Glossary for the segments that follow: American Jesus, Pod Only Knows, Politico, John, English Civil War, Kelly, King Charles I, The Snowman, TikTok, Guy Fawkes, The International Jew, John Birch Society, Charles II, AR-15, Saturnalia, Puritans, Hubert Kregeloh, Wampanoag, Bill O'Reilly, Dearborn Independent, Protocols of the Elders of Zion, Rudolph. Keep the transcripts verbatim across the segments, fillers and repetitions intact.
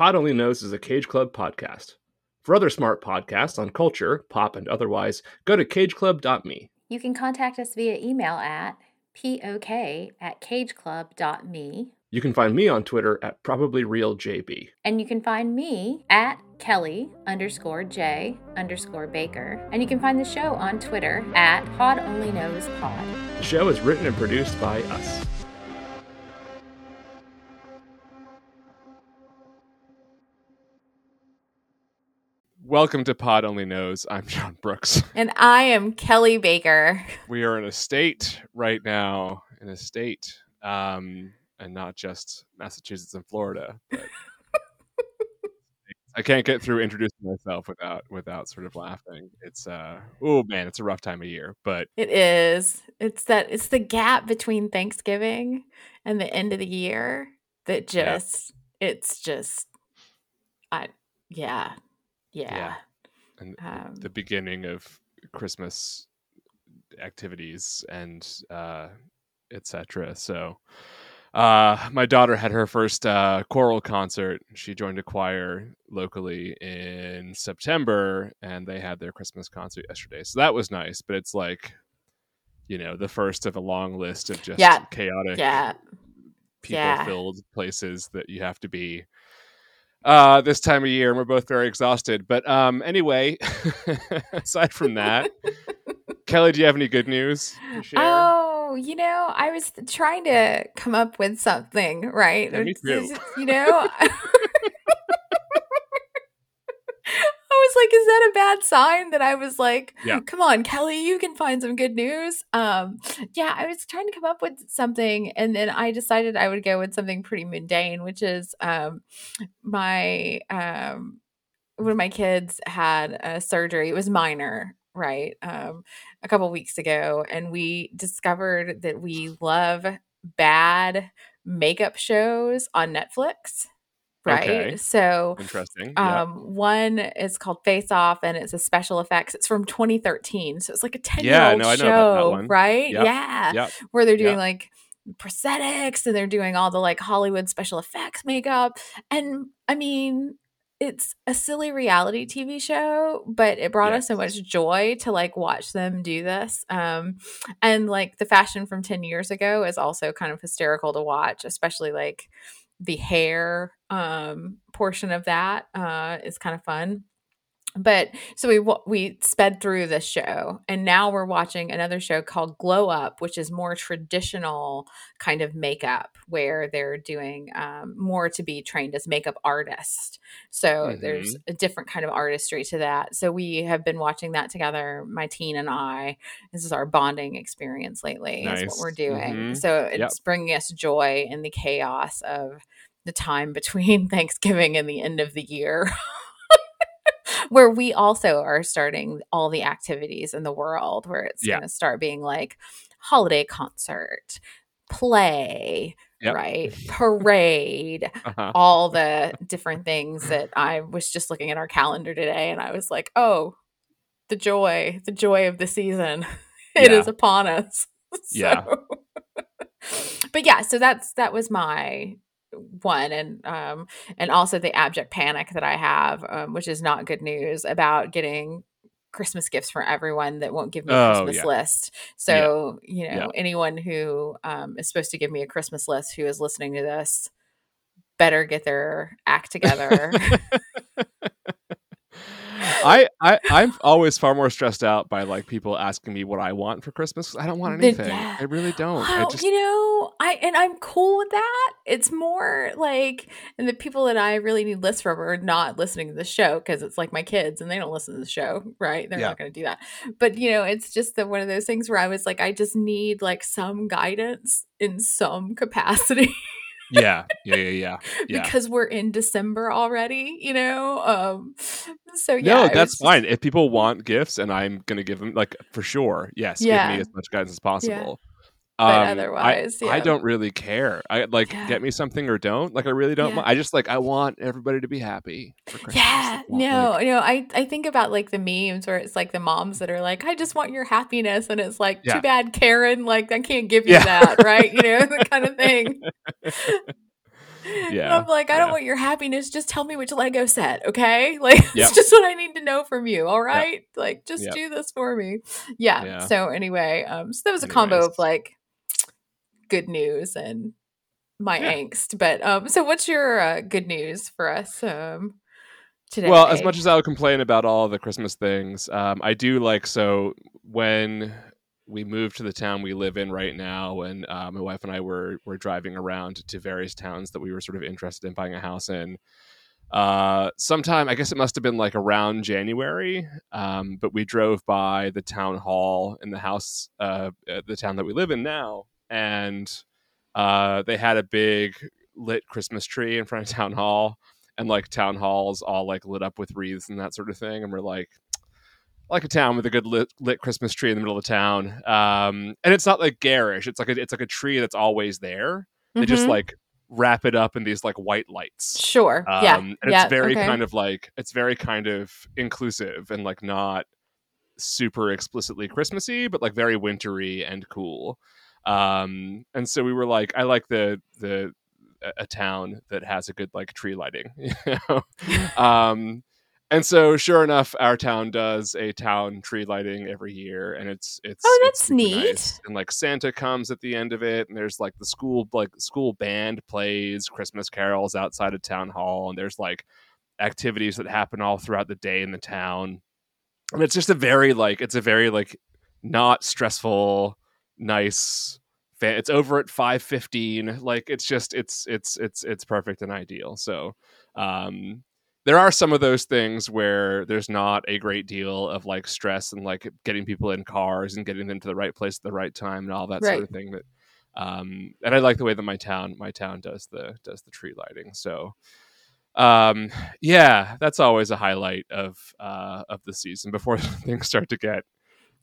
Pod Only Knows is a Cage Club podcast. For other smart podcasts on culture, pop, and otherwise, go to cage club dot me. You can contact us via email at pok at cage club dot me. You can find me on Twitter at probablyrealjb. And you can find me at Kelly underscore J underscore Baker. And you can find the show on Twitter at podonlyknowspod. The show is written and produced by us. Welcome to Pod Only Knows. I'm John Brooks. And I am Kelly Baker. We are in a state right now, in a state, um, and not just Massachusetts and Florida. But I can't get through introducing myself without without sort of laughing. It's uh, oh man, it's a rough time of year, but it is. It's that it's the gap between Thanksgiving and the end of the year that just yeah. it's just I yeah. Yeah. yeah. And um, the beginning of Christmas activities and uh, et cetera. So uh, my daughter had her first uh, choral concert. She joined a choir locally in September and they had their Christmas concert yesterday. So that was nice. But it's like, you know, the first of a long list of just yeah. chaotic, yeah. people-filled yeah. places that you have to be. Uh, this time of year, and we're both very exhausted. But um, anyway, aside from that, Kelly, do you have any good news to share? Oh, you know, I was trying to come up with something, right? Yeah, me too. You know, I was like, is that a bad sign that I was like, yeah. come on, Kelly, you can find some good news? Um, yeah, I was trying to come up with something, and then I decided I would go with something pretty mundane, which is um, my um, one of my kids had a surgery. It was minor, right, um, a couple of weeks ago, and we discovered that we love bad makeup shows on Netflix. Right. Okay. So interesting. Um, yeah. One is called Face Off and it's a special effects. It's from twenty thirteen. So it's like a ten year old yeah, no, show, right? Yep. Yeah. Yep. Where they're doing yep. like prosthetics and they're doing all the like Hollywood special effects makeup. And I mean, it's a silly reality T V show, but it brought yes. us so much joy to like watch them do this. Um, and like the fashion from ten years ago is also kind of hysterical to watch, especially like the hair um, portion of that uh, is kind of fun. But so we we sped through this show and now we're watching another show called Glow Up, which is more traditional kind of makeup where they're doing um, more to be trained as makeup artists. So mm-hmm. there's a different kind of artistry to that. So we have been watching that together, my teen and I. This is our bonding experience lately nice. is what we're doing. Mm-hmm. So it's yep. bringing us joy in the chaos of the time between Thanksgiving and the end of the year. Where we also are starting all the activities in the world where it's yeah. going to start being like holiday concert, play, yep. right? Parade, uh-huh. all the different things that I was just looking at our calendar today and I was like, oh, the joy, the joy of the season. It yeah. is upon us. So. Yeah. But yeah, so that's that was my one and um and also the abject panic that I have, um, which is not good news about getting Christmas gifts for everyone that won't give me a oh, Christmas yeah. list. So, yeah. you know, yeah. anyone who um is supposed to give me a Christmas list who is listening to this better get their act together. I, I, I'm always far more stressed out by like people asking me what I want for Christmas. I don't want anything. Yeah. I really don't. Wow, I just... You know, I and I'm cool with that. It's more like, and the people that I really need lists from are not listening to the show because it's like my kids and they don't listen to the show, right? They're yeah. not going to do that. But you know, it's just the, one of those things where I was like, I just need like some guidance in some capacity. Yeah, yeah, yeah, yeah, yeah. Because we're in December already, you know? Um, so, yeah. No, that's just... fine. If people want gifts and I'm going to give them, like, for sure, yes, yeah. give me as much guidance as possible. Yeah. But um, otherwise, I, yeah. I don't really care. I like yeah. get me something or don't. Like I really don't. Yeah. Want, I just like I want everybody to be happy. For Christmas. Yeah. No. Like, no. I, I think about like the memes where it's like the moms that are like, I just want your happiness, and it's like yeah. too bad, Karen. Like I can't give you yeah. that, right? You know, the kind of thing. Yeah. And I'm like, I don't yeah. want your happiness. Just tell me which Lego set, okay? Like, yep. It's just what I need to know from you, all right? Yep. Like, just yep. do this for me. Yeah. yeah. So anyway, um, so that was a Anyways. combo of, like, good news and my yeah. angst. But um, so what's your uh, good news for us um, today? Well, as much as I'll complain about all the Christmas things, um, I do like, so when... we moved to the town we live in right now, and uh, my wife and I were were driving around to various towns that we were sort of interested in buying a house in. Uh, sometime, I guess it must have been like around January, um, but we drove by the town hall in the house, uh, the town that we live in now, and uh, they had a big lit Christmas tree in front of town hall, and like town halls all like lit up with wreaths and that sort of thing, and we're like, like a town with a good lit, lit Christmas tree in the middle of the town. Um, and it's not like garish. It's like a, it's like a tree that's always there. They mm-hmm. just like wrap it up in these like white lights. Sure. Um, yeah. And yeah. it's very okay. kind of like, it's very kind of inclusive and like not super explicitly Christmassy, but like very wintry and cool. Um, and so we were like, I like the, the, a town that has a good like tree lighting, you know? um, And so, sure enough, our town does a town tree lighting every year, and it's it's oh, that's it's neat. Nice. And like Santa comes at the end of it, and there's like the school like school band plays Christmas carols outside of town hall, and there's like activities that happen all throughout the day in the town, and it's just a very like it's a very like not stressful, nice. Fan- it's over at five fifteen. Like it's just it's it's it's it's perfect and ideal. So. um There are some of those things where there's not a great deal of like stress and like getting people in cars and getting them to the right place at the right time and all that right. sort of thing. That, um, and I like the way that my town, my town does the does the tree lighting. So, um, yeah, that's always a highlight of uh, of the season before things start to get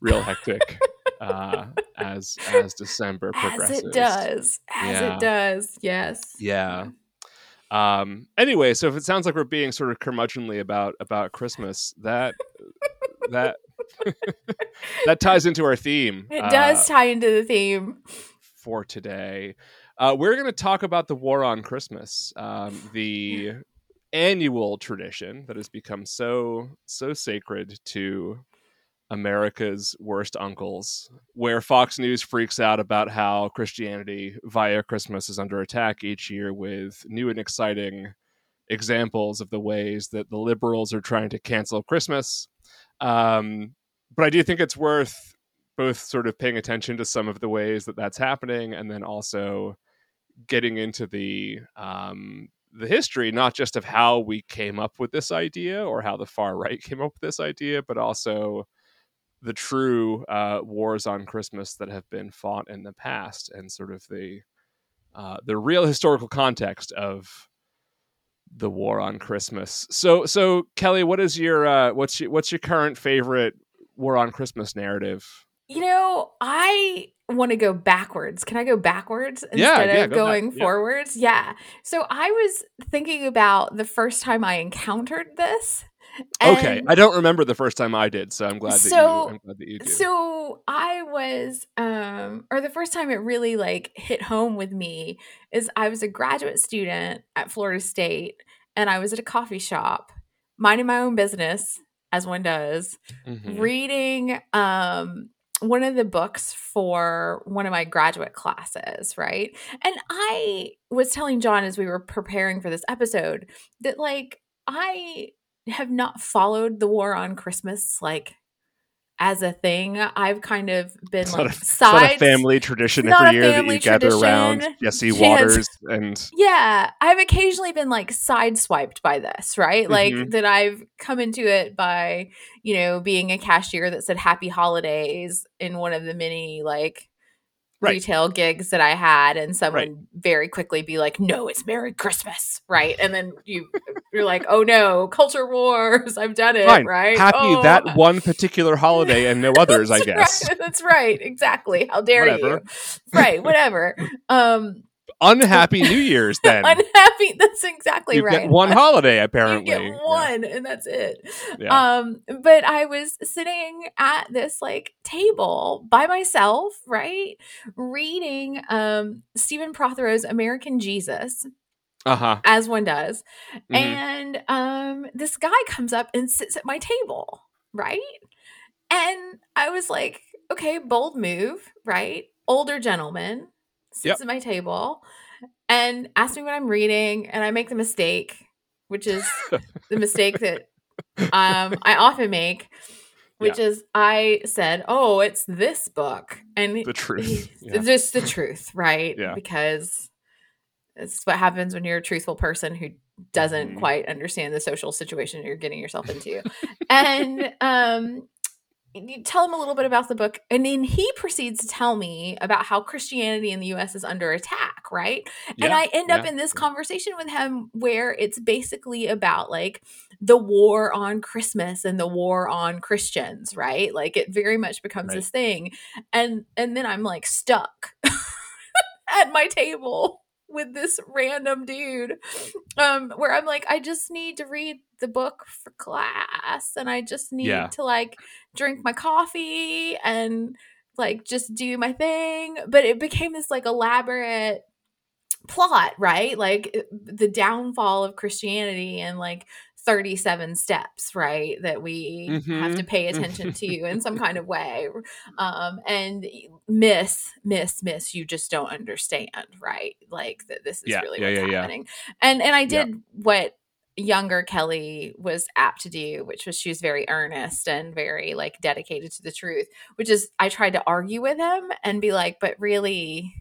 real hectic. uh, as as December progresses, as it does, as yeah. it does, yes, yeah. Um, anyway, so if it sounds like we're being sort of curmudgeonly about, about Christmas, that, that, that ties into our theme. It uh, does tie into the theme for today. Uh, we're going to talk about the War on Christmas, um, the annual tradition that has become so, so sacred to America's worst uncles, where Fox News freaks out about how Christianity via Christmas is under attack each year with new and exciting examples of the ways that the liberals are trying to cancel Christmas. Um, but I do think it's worth both sort of paying attention to some of the ways that that's happening and then also getting into the um, the history, not just of how we came up with this idea or how the far right came up with this idea, but also the true uh, wars on Christmas that have been fought in the past and sort of the uh, the real historical context of the war on Christmas. So, so Kelly, what is your uh, what's your, what's your current favorite war on Christmas narrative? You know, I want to go backwards. Can I go backwards instead yeah, yeah, of go going back. forwards? Yeah. yeah. So I was thinking about the first time I encountered this. And okay, I don't remember the first time I did, so I'm glad that, so, you, I'm glad that you did. So I was, um, or the first time it really like hit home with me is I was a graduate student at Florida State, and I was at a coffee shop, minding my own business, as one does, mm-hmm. reading um, one of the books for one of my graduate classes, right? And I was telling John as we were preparing for this episode that like I – have not followed the war on Christmas like as a thing. I've kind of been it's like not a, sides. It's not a family tradition every year that you tradition. gather around Jesse Waters has, and yeah, I've occasionally been like sideswiped by this, right? Like mm-hmm. that I've come into it by, you know, being a cashier that said Happy Holidays in one of the many like right. retail gigs that I had, and someone right. very quickly be like, no, it's Merry Christmas, right? And then you, you're like, oh no, culture wars, I've done it, Fine. right? Happy oh. that one particular holiday and no others, I guess. Right. That's right, exactly. How dare whatever. you? Right, whatever. Um, Unhappy New Year's, then. Unhappy, that's exactly you right. You get one holiday, apparently. You get one, yeah. and that's it. Yeah. Um, but I was sitting at this, like, table by myself, right, reading um, Stephen Prothero's American Jesus. uh-huh. as one does. Mm-hmm. And um, this guy comes up and sits at my table, right? And I was like, okay, bold move, right? Older gentleman sits yep. at my table and asks me what I'm reading, and I make the mistake, which is the mistake that um, I often make, which yeah. is I said, oh, it's this book. And the truth. Yeah. Just the truth, right? Yeah. Because it's what happens when you're a truthful person who doesn't mm. quite understand the social situation you're getting yourself into. And um, you tell him a little bit about the book. And then he proceeds to tell me about how Christianity in the U S is under attack, right? Yeah. And I end yeah. up in this conversation with him where it's basically about like the war on Christmas and the war on Christians, right? Like it very much becomes right. this thing. And, and then I'm like stuck at my table with this random dude um, where I'm like, I just need to read the book for class. And I just need yeah. to like drink my coffee and like just do my thing. But it became this like elaborate plot, right? Like it, the downfall of Christianity and like thirty-seven steps, right? That we mm-hmm. have to pay attention to in some kind of way. Um, and miss, miss, miss, you just don't understand, right? Like that this is yeah, really yeah, what's yeah, happening. Yeah. And, and I did yeah. what younger Kelly was apt to do, which was she was very earnest and very like dedicated to the truth, which is I tried to argue with him and be like, but really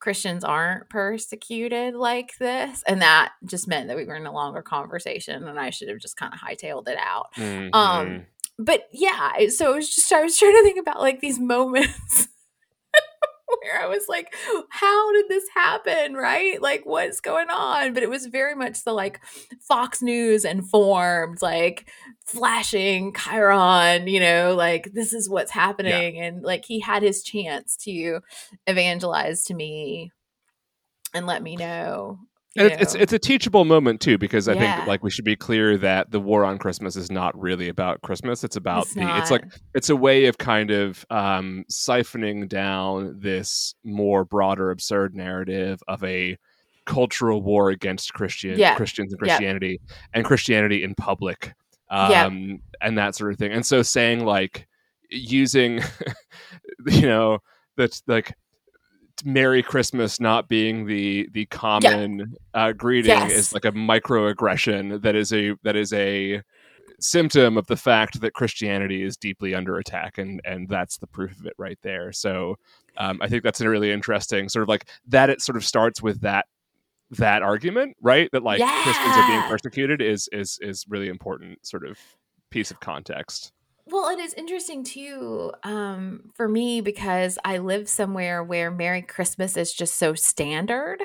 Christians aren't persecuted like this. And that just meant that we were in a longer conversation and I should have just kind of hightailed it out. Mm-hmm. Um, but yeah, so it was just, I was trying to think about like these moments where I was like, how did this happen? Right? Like what's going on? But it was very much the like Fox News informed, like flashing Chiron, you know, like this is what's happening. Yeah. And like he had his chance to evangelize to me and let me know. And it's, it's it's a teachable moment too, because I yeah. think like we should be clear that the war on Christmas is not really about Christmas. It's about it's the not. It's like it's a way of kind of um, siphoning down this more broader absurd narrative of a cultural war against Christian yeah. Christians and Christianity yep. and Christianity in public um, yep. and that sort of thing. And so saying like using you know that's like. Merry Christmas not being the the common yeah. uh, greeting yes. is like a microaggression that is a that is a symptom of the fact that Christianity is deeply under attack, and and that's the proof of it right there. So um, I think that's a really interesting sort of like that. It sort of starts with that that argument, right? That like yeah. Christians are being persecuted is is is really important sort of piece of context. Well, it is interesting, too, um, for me, because I live somewhere where Merry Christmas is just so standard,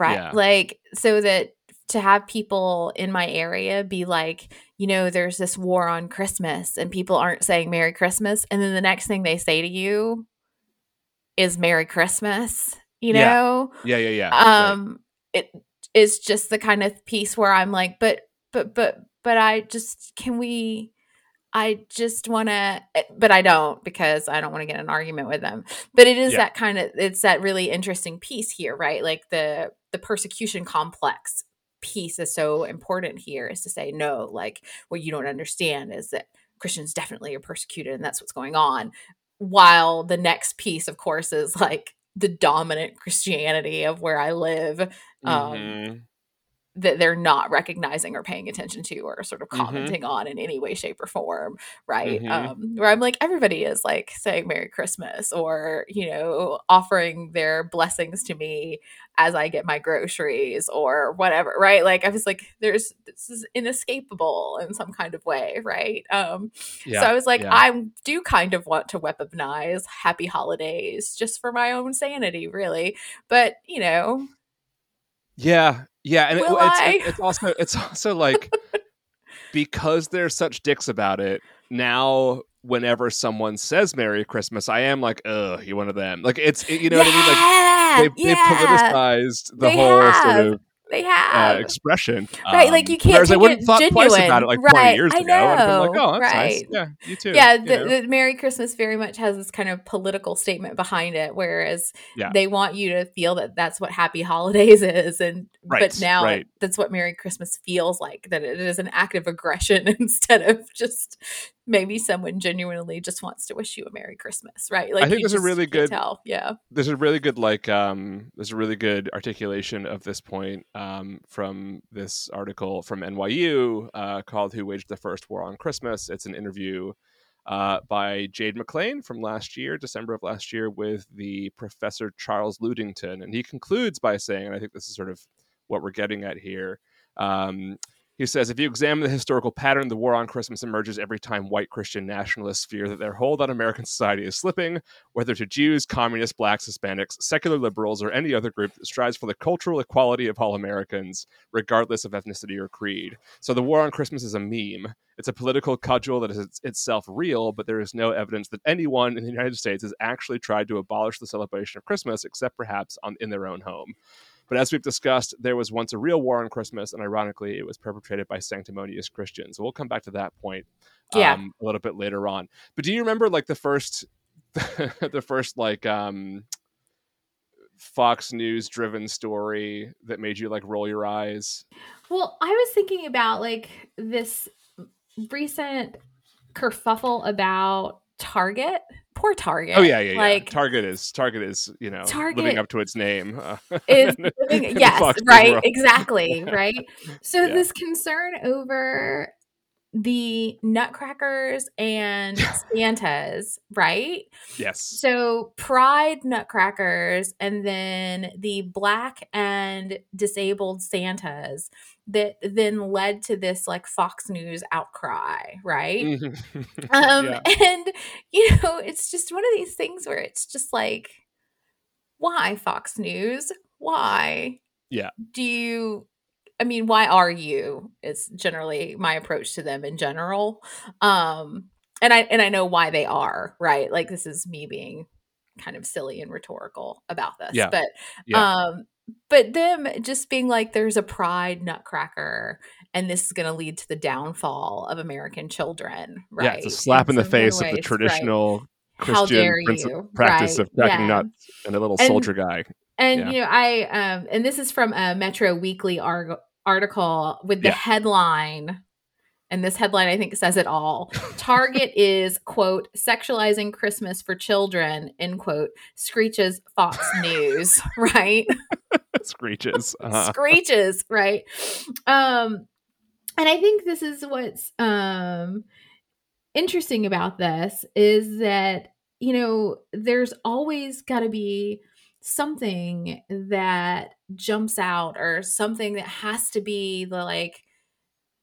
right? Yeah. Like, so that to have people in my area be like, you know, there's this war on Christmas and people aren't saying Merry Christmas. And then the next thing they say to you is Merry Christmas, you know? Yeah, yeah, yeah. yeah. Um, right. It is just the kind of piece where I'm like, but, but, but, but I just, can we... I just want to, but I don't because I don't want to get an argument with them. But it is yeah. that kind of, it's that really interesting piece here, right? Like the the persecution complex piece is so important here, is to say, no, like what you don't understand is that Christians definitely are persecuted and that's what's going on. While the next piece, of course, is like the dominant Christianity of where I live. Mm-hmm. Um that they're not recognizing or paying attention to or sort of commenting mm-hmm. on in any way, shape, or form, right? Mm-hmm. Um, where I'm like, everybody is like saying Merry Christmas or, you know, offering their blessings to me as I get my groceries or whatever, right? Like I was like, there's, this is inescapable in some kind of way, right? Um, yeah, so I was like, yeah. I do kind of want to weaponize Happy Holidays just for my own sanity, really. But, you know. Yeah. Yeah, and it, it's, it, it's also it's also like because they're such dicks about it. Now, whenever someone says "Merry Christmas," I am like, "Ugh, you're one of them." Like it's it, you know yeah, what I mean. Like they, yeah. they politicized the they whole have. sort of They have uh, expression, right? Um, like you can't. Take I wouldn't it thought genuine. Twice about it like right. twenty years I know. ago. I'd have been like, oh, that's right. nice. Yeah, you too. Yeah, the, you know? the Merry Christmas very much has this kind of political statement behind it, whereas yeah. they want you to feel that that's what Happy Holidays is, and right. but now right. it, that's what Merry Christmas feels like. That it is an act of aggression instead of just maybe someone genuinely just wants to wish you a Merry Christmas, right? Like I think there's a really good tell. Yeah, there's a really good like um, there's a really good articulation of this point. Um, from this article from N Y U uh, called Who Waged the First War on Christmas. It's an interview uh, by Jade McClain from last year, December of last year, with the professor Charles Ludington. And he concludes by saying, and I think this is sort of what we're getting at here, um, he says, if you examine the historical pattern, the war on Christmas emerges every time white Christian nationalists fear that their hold on American society is slipping, whether to Jews, communists, blacks, Hispanics, secular liberals, or any other group that strives for the cultural equality of all Americans, regardless of ethnicity or creed. So the war on Christmas is a meme. It's a political cudgel that is itself real, but there is no evidence that anyone in the United States has actually tried to abolish the celebration of Christmas, except perhaps on, in their own home. But as we've discussed, there was once a real war on Christmas, and ironically, it was perpetrated by sanctimonious Christians. So we'll come back to that point um, yeah. a little bit later on. But do you remember like the first, the first like um, Fox News driven story that made you like roll your eyes? Well, I was thinking about like this recent kerfuffle about Target. Poor Target. Oh yeah, yeah, yeah. Like, Target is Target is you know Target living up to its name. Uh, is living, yes, right, exactly, right. So yeah. this concern over the nutcrackers and Santas, right? Yes. So pride nutcrackers, and then the black and disabled Santas that then led to this like Fox News outcry, right? um, yeah. And, you know, it's just one of these things where it's just like, why Fox News? Why? Yeah. Do you... I mean, why are you? It's generally my approach to them in general. Um, and I and I know why they are, right? Like this is me being kind of silly and rhetorical about this. Yeah. But yeah. um but them just being like there's a pride nutcracker and this is going to lead to the downfall of American children, right? Yeah, it's a slap in, in the face ways, of the traditional right. Christian princi- practice right. of cracking yeah. nuts and a little and, soldier guy. And yeah. you know, I um and this is from a Metro Weekly article article with the yeah. headline, and this headline I think says it all. Target is, quote, sexualizing Christmas for children, end quote, screeches Fox News, right? Screeches. Uh-huh. Screeches, right? Um, and I think this is what's um interesting about this is that, you know, there's always got to be something that jumps out or something that has to be the like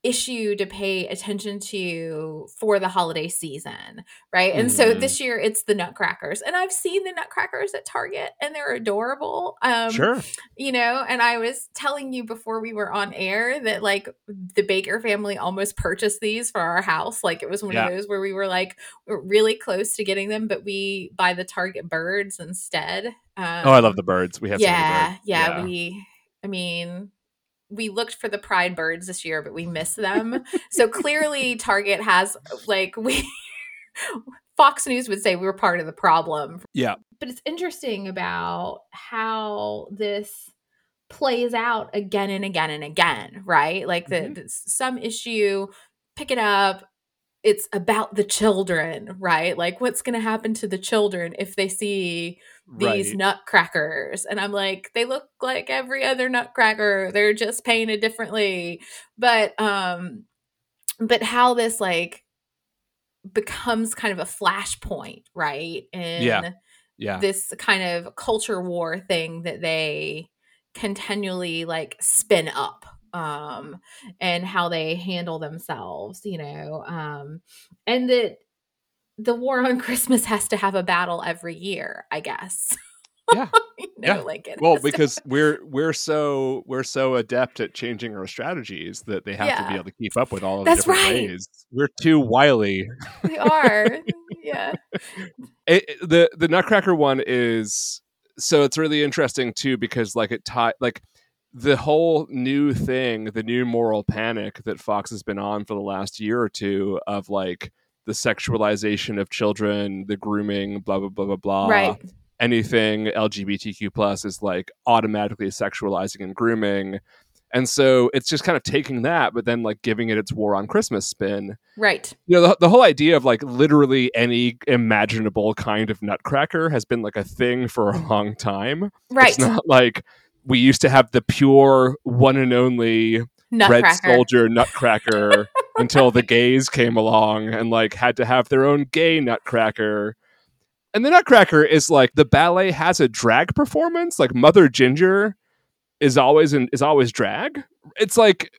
issue to pay attention to for the holiday season, right? Mm-hmm. And so this year it's the nutcrackers, and I've seen the nutcrackers at Target and they're adorable. Um, sure. You know, and I was telling you before we were on air that like the Baker family almost purchased these for our house. Like it was one yeah. of those where we were like we were really close to getting them, but we buy the Target birds instead. Um, oh, I love the birds. We have yeah, birds. yeah, yeah. We, I mean. We looked for the pride birds this year, but we missed them. So clearly Target has like we Fox News would say we were part of the problem. Yeah. But it's interesting about how this plays out again and again and again, right? Like the, mm-hmm. the some issue, pick it up. It's about the children, right? Like what's going to happen to the children if they see these right. nutcrackers? And I'm like, they look like every other nutcracker. They're just painted differently. But, um, but how this like becomes kind of a flashpoint, right? In yeah. Yeah. this kind of culture war thing that they continually like spin up. Um, and how they handle themselves, you know, um, and that the war on Christmas has to have a battle every year, I guess. Yeah. you know, yeah. Like it well, because to... we're, we're so, we're so adept at changing our strategies that they have yeah. to be able to keep up with all of That's the different right. ways. We're too wily. We are. yeah. It, it, the, the Nutcracker one is, so it's really interesting too, because like it taught, like, the whole new thing, the new moral panic that Fox has been on for the last year or two of like the sexualization of children, the grooming, blah, blah, blah, blah, blah. Right. Anything L G B T Q plus is like automatically sexualizing and grooming. And so it's just kind of taking that, but then like giving it its War on Christmas spin. Right. You know, the, the whole idea of like literally any imaginable kind of nutcracker has been like a thing for a long time. Right. It's not like we used to have the pure one and only nutcracker. Red soldier nutcracker until the gays came along and like had to have their own gay nutcracker. And the nutcracker is like the ballet has a drag performance, like Mother Ginger is always in, is always drag. It's like,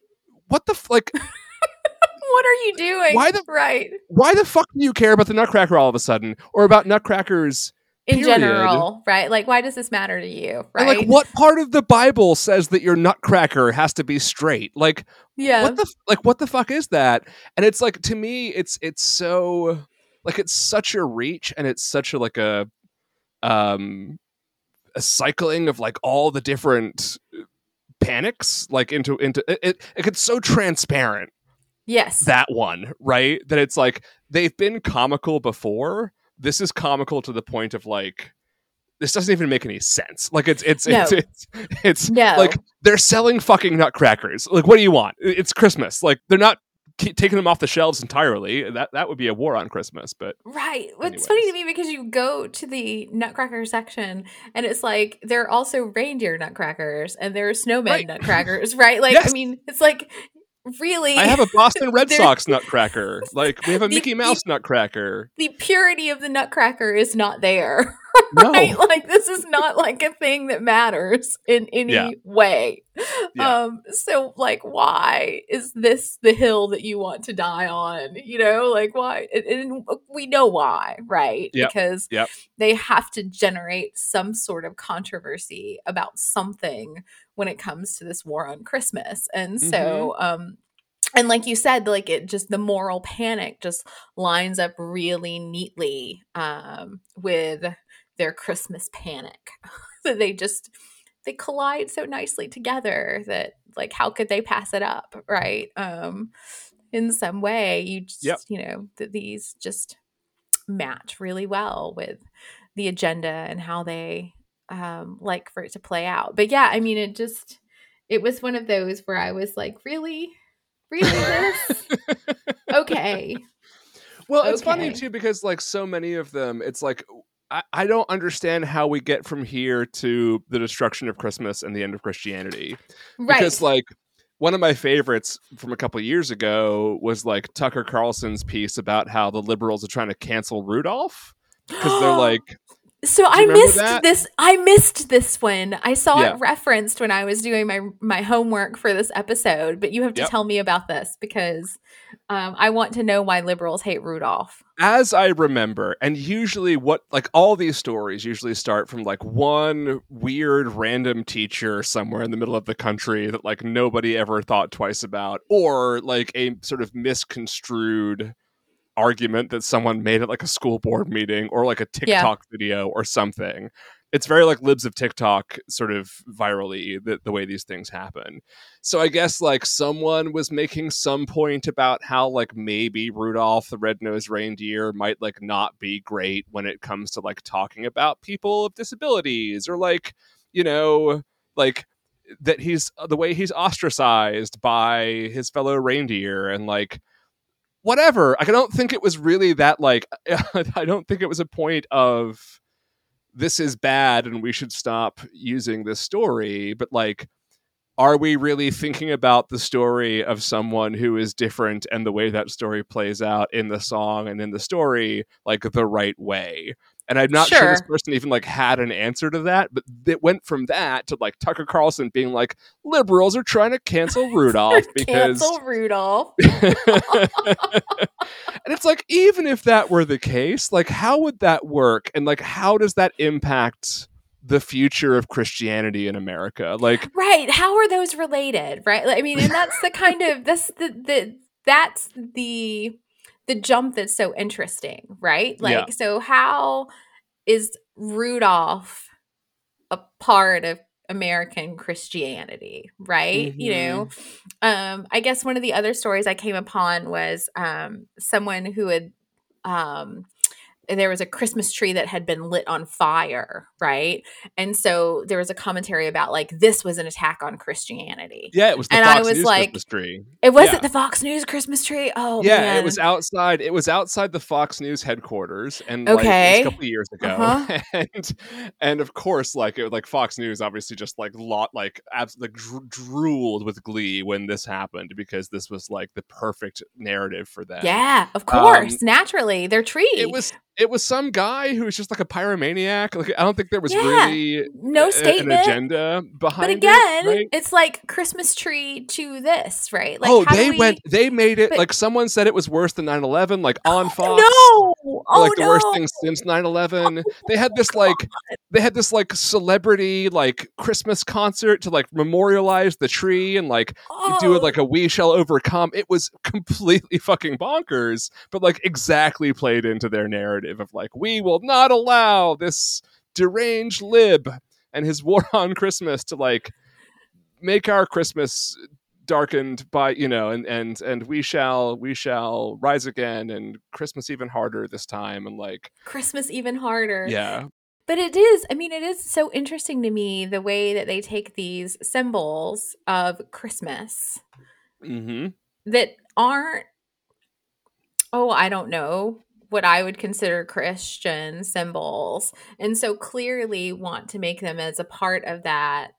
what the f- like what are you doing? Why the right? Why the fuck do you care about the nutcracker all of a sudden, or about nutcrackers in period? General, right? Like, why does this matter to you, right? And like, what part of the Bible says that your nutcracker has to be straight? Like, yeah, what the like, what the fuck is that? And it's like, to me, it's it's so like it's such a reach, and it's such a like a um a cycling of like all the different panics, like into into it. It, it gets so transparent. Yes, that one, right? That it's like they've been comical before. This is comical to the point of like, this doesn't even make any sense. Like it's it's no. it's it's, it's no. Like they're selling fucking nutcrackers. Like, what do you want? It's Christmas. Like, they're not k- taking them off the shelves entirely. That that would be a war on Christmas. But right, anyways. It's funny to me because you go to the nutcracker section and it's like there are also reindeer nutcrackers and there are snowman right. nutcrackers. Right? Like, yes. I mean, it's like. Really? I have a Boston Red Sox nutcracker. Like, we have a the, Mickey Mouse the, nutcracker. The purity of the nutcracker is not there. Right? No. Like, this is not like a thing that matters in any yeah. way. Yeah. Um, so, like, why is this the hill that you want to die on? You know, like, why? And, and we know why, right? Yep. Because yep. they have to generate some sort of controversy about something when it comes to this war on Christmas. And so, mm-hmm. um, and like you said, like it just, the moral panic just lines up really neatly um, with their Christmas panic. So they just, they collide so nicely together that like, how could they pass it up? Right. Um, in some way you just, yep. you know, th- these just match really well with the agenda and how they, um like for it to play out. But yeah, I mean, it just it was one of those where I was like, really really this okay well okay. It's funny too because like so many of them, it's like I, I don't understand how we get from here to the destruction of Christmas and the end of Christianity, right? Because like one of my favorites from a couple of years ago was like Tucker Carlson's piece about how the liberals are trying to cancel Rudolph because they're like So I missed that? this. I missed this one. I saw yeah. it referenced when I was doing my my homework for this episode. But you have to yep. tell me about this because um, I want to know why liberals hate Rudolph. As I remember, and usually what like all these stories usually start from like one weird random teacher somewhere in the middle of the country that like nobody ever thought twice about, or like a sort of misconstrued argument that someone made at like a school board meeting or like a TikTok yeah. video or something. It's very like Libs of TikTok sort of virally, the, the way these things happen. So I guess like someone was making some point about how like maybe Rudolph the Red-Nosed Reindeer might like not be great when it comes to like talking about people of disabilities, or like, you know, like that he's the way he's ostracized by his fellow reindeer and like whatever. I don't think it was really that like, I don't think it was a point of this is bad and we should stop using this story. But like, are we really thinking about the story of someone who is different and the way that story plays out in the song and in the story, like the right way? And I'm not sure, sure this person even like had an answer to that, but it went from that to like Tucker Carlson being like, liberals are trying to cancel Rudolph because cancel Rudolph. And it's like, even if that were the case, like how would that work? And like, how does that impact the future of Christianity in America? Like, right. How are those related? Right. Like, I mean, and that's the kind of, that's the, the, that's the, the jump that's so interesting, right? Like, yeah. So how is Rudolph a part of American Christianity, right? Mm-hmm. You know, um, I guess one of the other stories I came upon was um, someone who had, um, there was a Christmas tree that had been lit on fire, right? And so there was a commentary about like, this was an attack on Christianity. Yeah, it was the and Fox I was News like, Christmas tree. It wasn't yeah. the Fox News Christmas tree? Oh, yeah, man. It was outside. It was outside the Fox News headquarters, and okay. like, it was a couple of years ago. Uh-huh. and and of course, like it, like Fox News obviously just like lot like absolutely like, drooled with glee when this happened, because this was like the perfect narrative for them. Yeah, of course, um, naturally, their tree. It was. It was some guy who was just like a pyromaniac. Like, I don't think there was yeah, really no statement, an agenda behind it. But again, it, right? It's like Christmas tree to this, right? Like, oh, how they we... went, they made it, but... like someone said it was worse than nine eleven, like on Fox. Oh, no! Oh, like the no. worst thing since nine eleven. Oh, they had this like, God. they had this like celebrity like Christmas concert to like memorialize the tree and like oh. do it like a We Shall Overcome. It was completely fucking bonkers, but like exactly played into their narrative. Of like, we will not allow this deranged lib and his war on Christmas to like make our Christmas darkened by, you know, and and and we shall we shall rise again, and Christmas even harder this time, and like Christmas even harder. Yeah. But it is, I mean, it is so interesting to me the way that they take these symbols of Christmas mm-hmm. that aren't, oh, I don't know, what I would consider Christian symbols, and so clearly want to make them as a part of that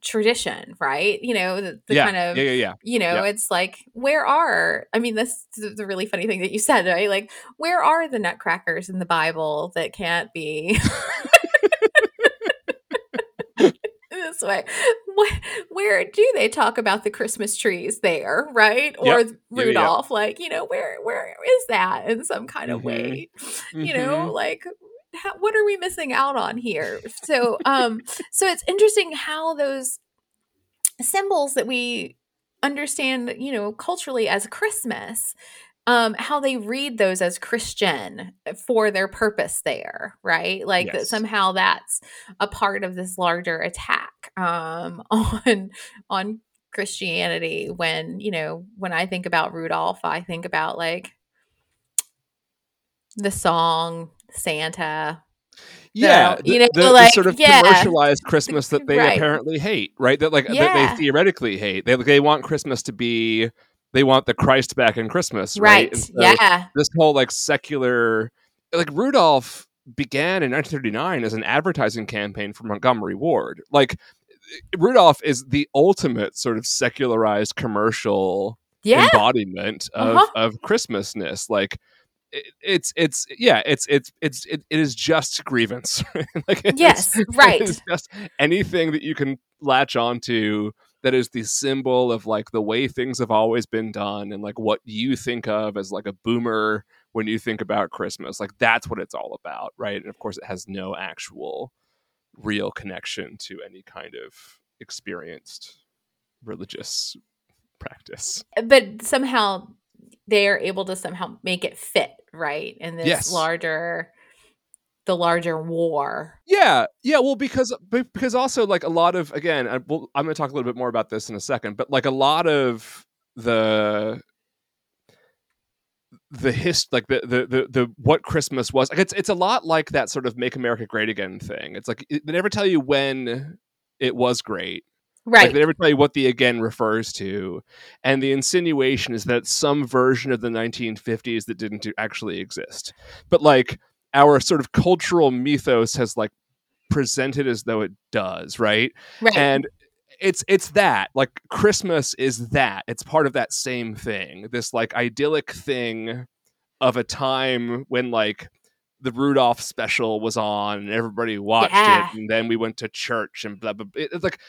tradition, right? You know, the, the yeah. kind of, yeah, yeah, yeah. you know, yeah. it's like, where are, I mean, that's the really funny thing that you said, right? Like, where are the nutcrackers in the Bible that can't be this way? What, where do they talk about the Christmas trees there, right? Or yep. Rudolph, yep. like, you know, where where is that in some kind mm-hmm. of way? Mm-hmm. You know, like, how, what are we missing out on here? So, um, so it's interesting how those symbols that we understand, you know, culturally as Christmas, um, how they read those as Christian for their purpose there, right? Like yes. that somehow that's a part of this larger attack um, on, on Christianity. When, you know, when I think about Rudolph, I think about like the song Santa, yeah, so, you know, the, like, the sort of yeah. commercialized Christmas that they right. apparently hate, right? That like yeah. that they theoretically hate. They they want Christmas to be. They want the Christ back in Christmas, right? Right. And so yeah. this whole like secular, like Rudolph began in nineteen thirty-nine as an advertising campaign for Montgomery Ward. Like Rudolph is the ultimate sort of secularized commercial yeah. embodiment of, uh-huh. of Christmasness. Like it, it's, it's, yeah, it's, it's, it's, it, it is just grievance. Like it yes. is, right. It is just anything that you can latch onto that is the symbol of like the way things have always been done, and like what you think of as like a boomer when you think about Christmas. Like that's what it's all about, right? And of course it has no actual real connection to any kind of experienced religious practice. But somehow they are able to somehow make it fit, right? In this yes. larger... the larger war. Yeah. Yeah. Well, because, because also like a lot of, again, I, well, I'm going to talk a little bit more about this in a second, but like a lot of the, the hist, like the, the, the, the, what Christmas was, like it's, it's a lot like that sort of Make America Great Again thing. It's like, it, they never tell you when it was great. Right. Like they never tell you what the again refers to. And the insinuation is that some version of the nineteen fifties that didn't actually exist, but like, our sort of cultural mythos has like presented as though it does, right? Right. And it's it's that like Christmas is that it's part of that same thing, this like idyllic thing of a time when like the Rudolph special was on and everybody watched yeah. it, and then we went to church and blah blah. It's like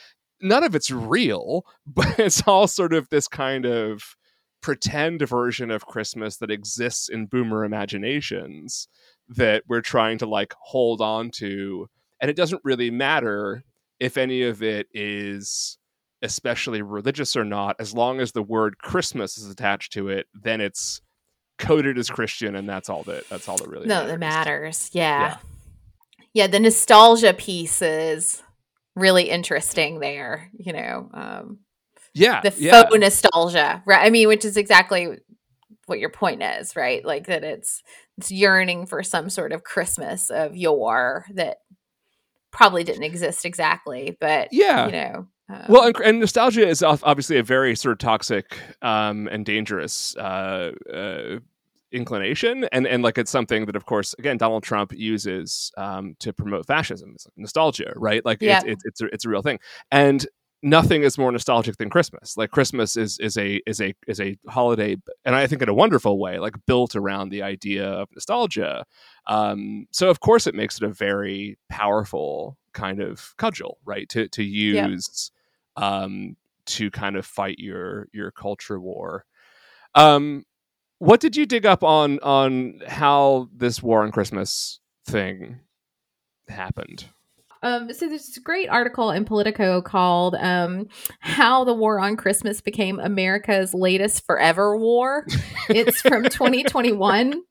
none of it's real, but it's all sort of this kind of pretend version of Christmas that exists in boomer imaginations that we're trying to like hold on to. And it doesn't really matter if any of it is especially religious or not, as long as the word Christmas is attached to it, then it's coded as Christian, and that's all that that's all that really no, matters. That matters. Yeah. yeah. Yeah, the nostalgia piece is really interesting there, you know. Um, yeah. The faux yeah. nostalgia, right? I mean, which is exactly what your point is, right? Like that it's, it's yearning for some sort of Christmas of yore that probably didn't exist exactly, but, yeah. you know. Um, well, and, and nostalgia is obviously a very sort of toxic um, and dangerous uh, uh, inclination. And, and like, it's something that, of course, again, Donald Trump uses um, to promote fascism. It's like nostalgia, right? Like yeah. it, it, it's, a, it's a real thing. And nothing is more nostalgic than Christmas. Like Christmas is, is a, is a, is a holiday. And I think in a wonderful way, like built around the idea of nostalgia. Um, so of course it makes it a very powerful kind of cudgel, right? To, to use, yeah. um, to kind of fight your, your culture war. Um, What did you dig up on on how this war on Christmas thing happened? Um, so there's this great article in Politico called um, How the War on Christmas Became America's Latest Forever War. It's from twenty twenty-one.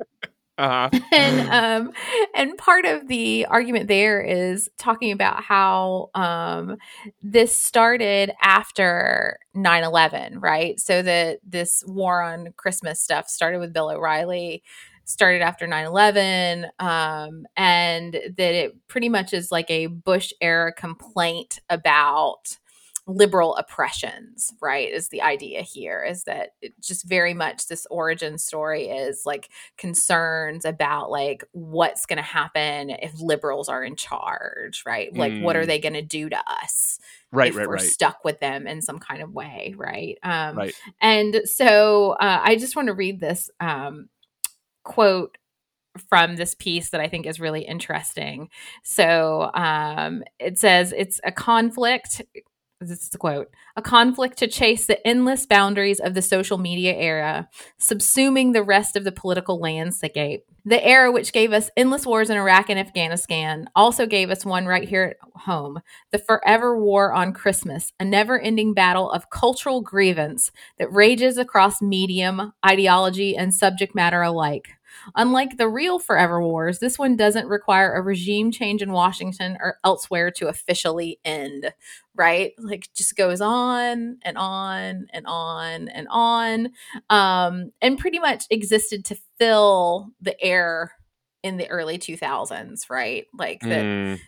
Uh-huh. And um, and part of the argument there is talking about how um, this started after nine eleven, right? So that this war on Christmas stuff started with Bill O'Reilly, started after nine eleven, um, and that it pretty much is like a Bush era complaint about liberal oppressions, right? Is the idea here is that it just very much this origin story is like concerns about like what's going to happen if liberals are in charge, right? Like mm. what are they going to do to us? Right, if right, we're right. stuck with them in some kind of way, right? Um, right. And so uh, I just want to read this um, quote from this piece that I think is really interesting. So um, it says, it's a conflict... This is the quote, a conflict to chase the endless boundaries of the social media era, subsuming the rest of the political landscape. The era which gave us endless wars in Iraq and Afghanistan also gave us one right here at home, the forever war on Christmas, a never-ending battle of cultural grievance that rages across medium, ideology, and subject matter alike. Unlike the real forever wars, this one doesn't require a regime change in Washington or elsewhere to officially end, right? Like just goes on and on and on and on, um, and pretty much existed to fill the air in the early two thousands, right? Like that. Mm.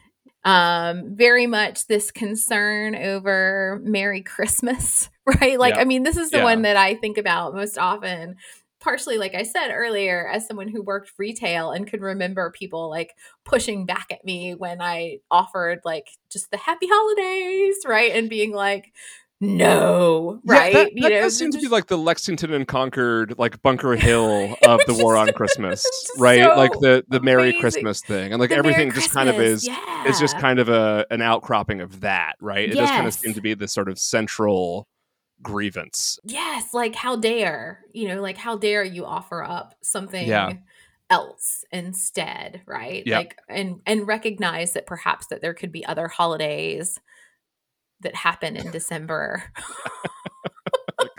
Um, very much this concern over Merry Christmas, right? Like, yeah. I mean, this is the yeah. one that I think about most often. Partially, like I said earlier, as someone who worked retail and could remember people like pushing back at me when I offered like just the happy holidays, right? And being like, no, yeah, right? That, you that know, does seem just, to be like the Lexington and Concord, like Bunker Hill of the war on Christmas, right? So like the, the Merry Christmas thing. And like the everything just kind of is, yeah. is just kind of a an outcropping of that, right? It yes. does kind of seem to be the sort of central grievance. Yes, like how dare, you know, like how dare you offer up something yeah. else instead, right? Yep. Like and and recognize that perhaps that there could be other holidays that happen in December.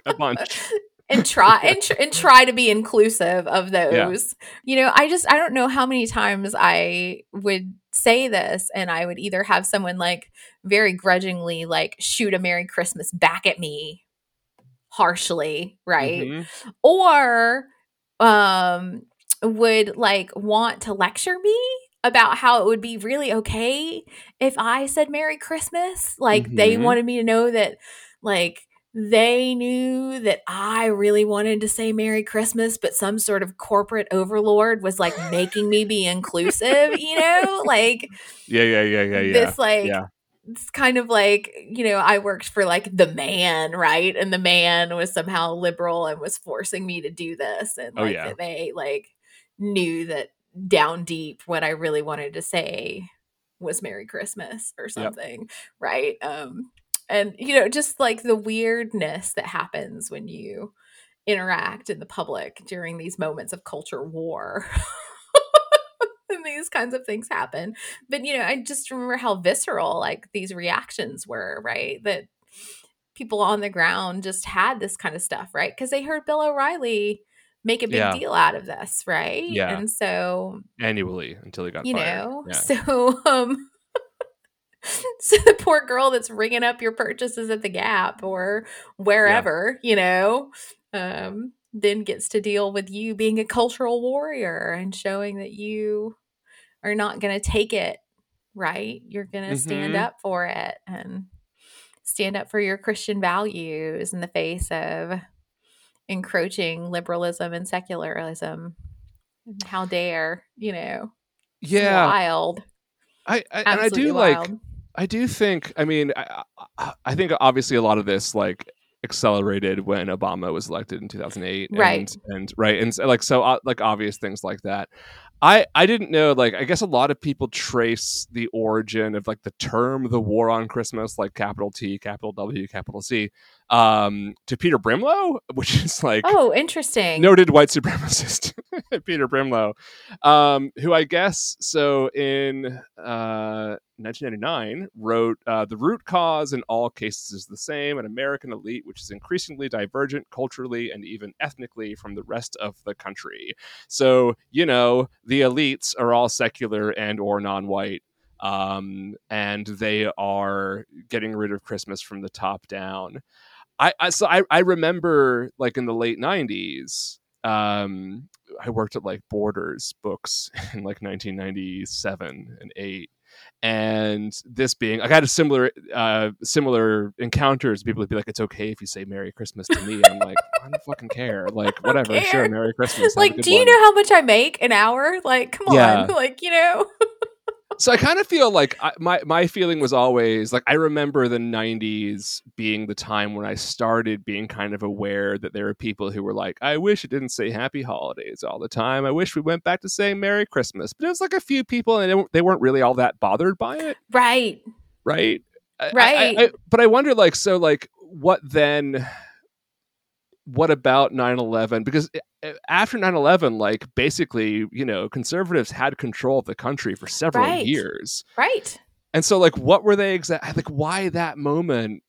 A bunch. and try and, tr- and try to be inclusive of those. Yeah. You know, I just I don't know how many times I would say this and I would either have someone like very grudgingly like shoot a Merry Christmas back at me. Harshly, right? Mm-hmm. Or um would like want to lecture me about how it would be really okay if I said Merry Christmas. Like mm-hmm. they wanted me to know that like they knew that I really wanted to say Merry Christmas, but some sort of corporate overlord was like making me be inclusive, you know? Like yeah, yeah, yeah, yeah, yeah. This like yeah. it's kind of like, you know, I worked for like the man, right? And the man was somehow liberal and was forcing me to do this. And like oh, yeah. that they like knew that down deep what I really wanted to say was Merry Christmas or something. Yep. Right. Um, and, you know, just like the weirdness that happens when you interact in the public during these moments of culture war. And these kinds of things happen. But, you know, I just remember how visceral like these reactions were, right? That people on the ground just had this kind of stuff, right? Because they heard Bill O'Reilly make a big yeah. deal out of this, right? Yeah. And so annually until he got you fired. You know, yeah. so um So the poor girl that's ringing up your purchases at the Gap or wherever, yeah. you know, um, then gets to deal with you being a cultural warrior and showing that you are not going to take it, right? You're going to mm-hmm. stand up for it and stand up for your Christian values in the face of encroaching liberalism and secularism. How dare, you know? Yeah. Wild. I, I and I do wild. like, I do think, I mean, I, I think obviously a lot of this like accelerated when Obama was elected in two thousand eight. Right. And, and right. And like, so uh, like obvious things like that. I, I didn't know, like, I guess a lot of people trace the origin of like the term, the war on Christmas, like capital T, capital W, capital C, um, to Peter Brimelow, which is like, oh, interesting. Noted white supremacist, Peter Brimelow, um, who I guess, so in uh, nineteen ninety-nine wrote, uh, the root cause in all cases is the same, an American elite, which is increasingly divergent culturally and even ethnically from the rest of the country. So, you know, the elites are all secular and or non-white, um, and they are getting rid of Christmas from the top down. I, I so I, I remember like in the late nineties, um, I worked at like Borders Books in like nineteen ninety-seven and eight, and this being like I had a similar uh, similar encounters. People would be like, "It's okay if you say Merry Christmas to me." I'm like, I don't fucking care. Like, whatever. Care. Sure, Merry Christmas. Like, do you one. know how much I make an hour? Like, come yeah. on. Like, you know. So I kind of feel like I, my my feeling was always like I remember the nineties being the time when I started being kind of aware that there are people who were like, I wish it didn't say happy holidays all the time. I wish we went back to saying Merry Christmas. But it was like a few people and it, they weren't really all that bothered by it. Right. Right. Right. I, I, I, but I wonder, like, so like what then? What about nine eleven? Because after nine eleven, like basically, you know, conservatives had control of the country for several right. years. Right. And so like, what were they exactly like? Why that moment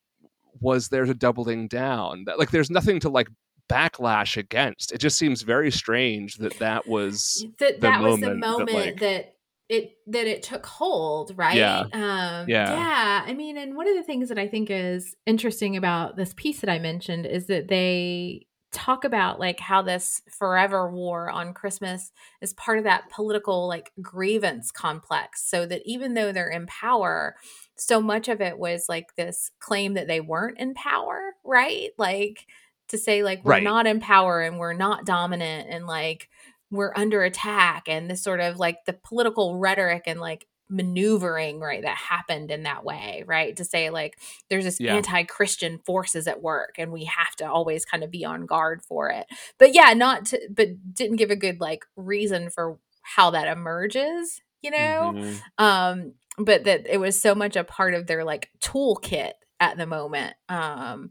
was there's a doubling down that like, there's nothing to like backlash against. It just seems very strange that that was, that, the that moment was the moment that, like, that it, that it took hold. Right. Yeah. Um, yeah. yeah. I mean, and one of the things that I think is interesting about this piece that I mentioned is that they talk about like how this forever war on Christmas is part of that political like grievance complex. So that even though they're in power, so much of it was like this claim that they weren't in power, right? Like to say like we're right. not in power and we're not dominant and like we're under attack, and this sort of like the political rhetoric and like maneuvering, right, that happened in that way, right, to say like there's this yeah. anti-Christian forces at work and we have to always kind of be on guard for it, but yeah not to, but didn't give a good like reason for how that emerges, you know. Mm-hmm. Um but that it was so much a part of their like toolkit at the moment um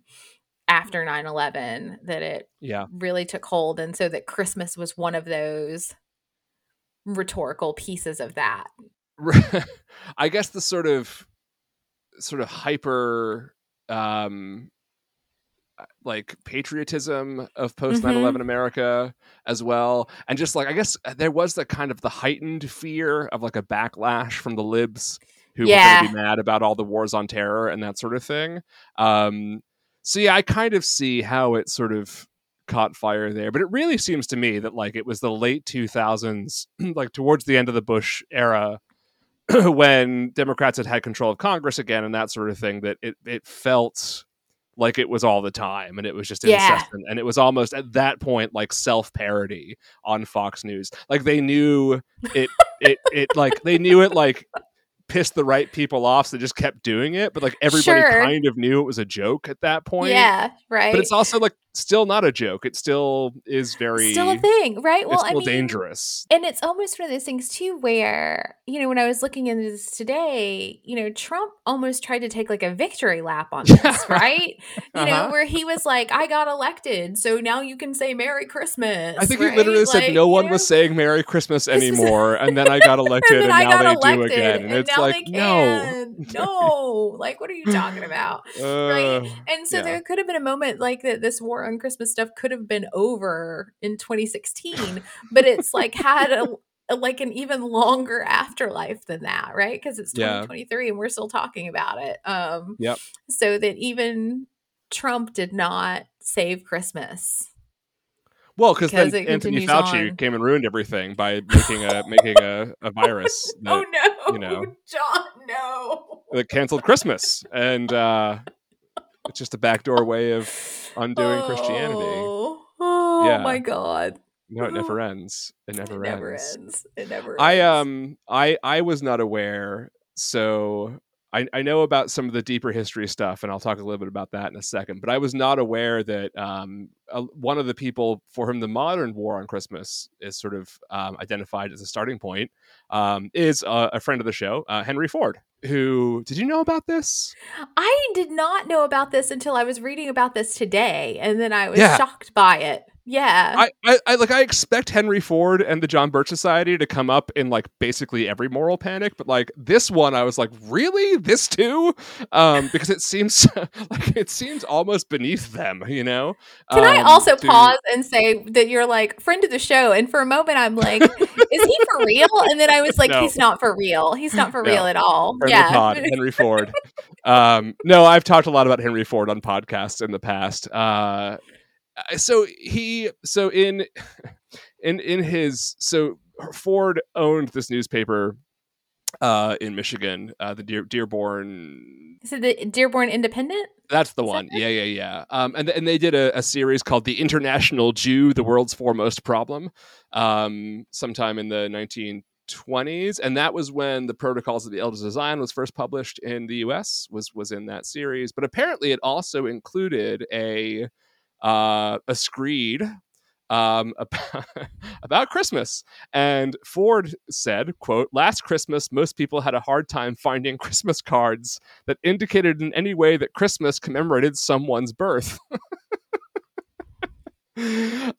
after nine eleven that it yeah. really took hold, and so that Christmas was one of those rhetorical pieces of that. I guess the sort of sort of hyper um, like patriotism of post nine eleven mm-hmm. America as well. And just like, I guess there was the kind of the heightened fear of like a backlash from the libs who yeah. were going to be mad about all the wars on terror and that sort of thing. Um, so yeah, I kind of see how it sort of caught fire there, but it really seems to me that like it was the late two thousands, like towards the end of the Bush era, when Democrats had had control of Congress again and that sort of thing, that it, it felt like it was all the time and it was just yeah. incessant. And it was almost at that point, like self-parody on Fox News. Like they knew it, it, it like they knew it like pissed the right people off. So they just kept doing it. But like everybody sure. kind of knew it was a joke at that point. Yeah. Right. But it's also like still not a joke. It still is very still a thing, right? Well, it's still I mean, dangerous, and it's almost one of those things too, where you know, when I was looking into this today, you know, Trump almost tried to take like a victory lap on this, right? You uh-huh. know, where he was like, "I got elected, so now you can say Merry Christmas." I think right? he literally like, said no one know? was saying Merry Christmas anymore, and then I got elected, and, and now they elected, do again, and, and it's like, no, no, like what are you talking about, uh, right? And so yeah. there could have been a moment like that. This war on Christmas stuff could have been over in twenty sixteen, but it's like had a, like an even longer afterlife than that, right? Because it's twenty twenty-three yeah. and we're still talking about it. Um, yep. So that even Trump did not save Christmas. Well, because then Anthony Fauci on. came and ruined everything by making a making a, a virus. That, oh no, you know, John, no! That canceled Christmas, and uh, it's just a backdoor way of undoing oh, Christianity. Oh yeah. my God! No, it never ends. It never it ends. Never ends. It never ends. I um, I I was not aware, so. I, I know about some of the deeper history stuff, and I'll talk a little bit about that in a second, but I was not aware that um, a, one of the people for whom the modern war on Christmas is sort of um, identified as a starting point um, is a, a friend of the show, uh, Henry Ford, who, did you know about this? I did not know about this until I was reading about this today, and then I was yeah. shocked by it. Yeah. I, I, I like I expect Henry Ford and the John Birch Society to come up in like basically every moral panic, but like this one I was like, really? This too? Um, because it seems like it seems almost beneath them, you know? Can um, I also to... pause and say that you're like friend of the show, and for a moment I'm like, is he for real? And then I was like, no. he's not for real. He's not for no. real at all. Friend yeah. Pod, Henry Ford. um, no, I've talked a lot about Henry Ford on podcasts in the past. Uh So he, so in, in, in his, so Ford owned this newspaper uh, in Michigan, uh, the Dear, Dearborn. Is it the Dearborn Independent? That's the Is one. That yeah, yeah, yeah. Um, and, and they did a, a series called The International Jew, the World's Foremost Problem, um, sometime in the nineteen twenties. And that was when the Protocols of the Elders of Zion was first published in the U S, was, was in that series. But apparently it also included a... Uh, a screed um, about, about Christmas. And Ford said, quote, "Last Christmas, most people had a hard time finding Christmas cards that indicated in any way that Christmas commemorated someone's birth."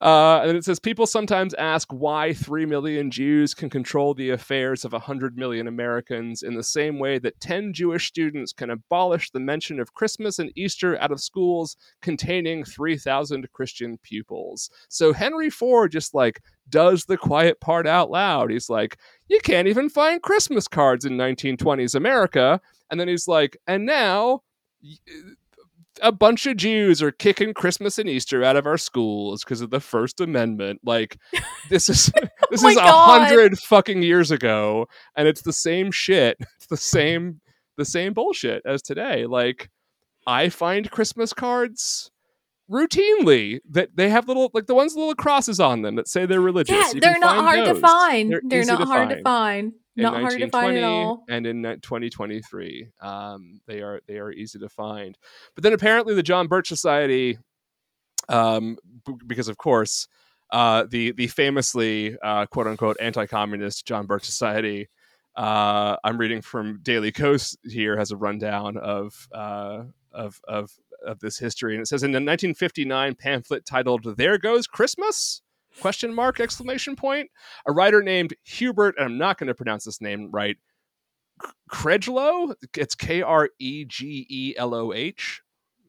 Uh, and it says, "People sometimes ask why three million Jews can control the affairs of one hundred million Americans in the same way that ten Jewish students can abolish the mention of Christmas and Easter out of schools containing three thousand Christian pupils." So Henry Ford just like does the quiet part out loud. He's like, you can't even find Christmas cards in nineteen twenties America. And then he's like, and now... Y- a bunch of Jews are kicking Christmas and Easter out of our schools because of the First Amendment. Like this is, this oh is a hundred fucking years ago. And it's the same shit. It's the same, the same bullshit as today. Like I find Christmas cards routinely that they have little, like the ones with little crosses on them that say they're religious. Yeah, you they're not hard those. to find. They're, they're not to hard find. to find. In Not hard to find at all. And in twenty twenty-three, um, they are they are easy to find. But then apparently the John Birch Society, um, b- because of course, uh, the the famously uh, quote unquote anti-communist John Birch Society. Uh, I'm reading from Daily Kos here, has a rundown of uh, of of of this history, and it says in the nineteen fifty-nine pamphlet titled "There Goes Christmas?" Question mark, exclamation point. A writer named Hubert, and I'm not going to pronounce this name right, Kregeloh? It's K R E G E L O H.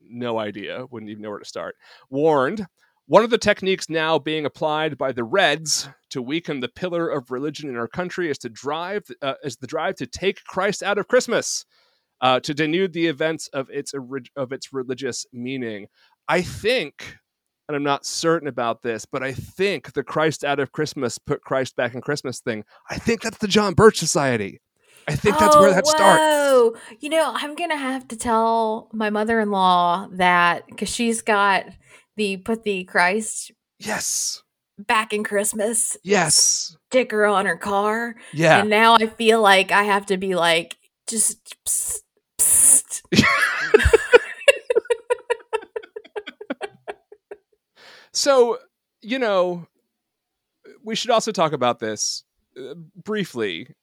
No idea. Wouldn't even know where to start. Warned, one of the techniques now being applied by the Reds to weaken the pillar of religion in our country is to drive, uh, is the drive to take Christ out of Christmas, uh, to denude the events of its orig- of its religious meaning. I think... and I'm not certain about this, but I think the Christ out of Christmas, put Christ back in Christmas thing, I think that's the John Birch Society. I think that's oh, where that whoa. starts. You know, I'm going to have to tell my mother-in-law that, because she's got the put the Christ yes. back in Christmas yes. sticker on her car. Yeah. And now I feel like I have to be like, just psst, psst. So, you know, we should also talk about this uh, briefly.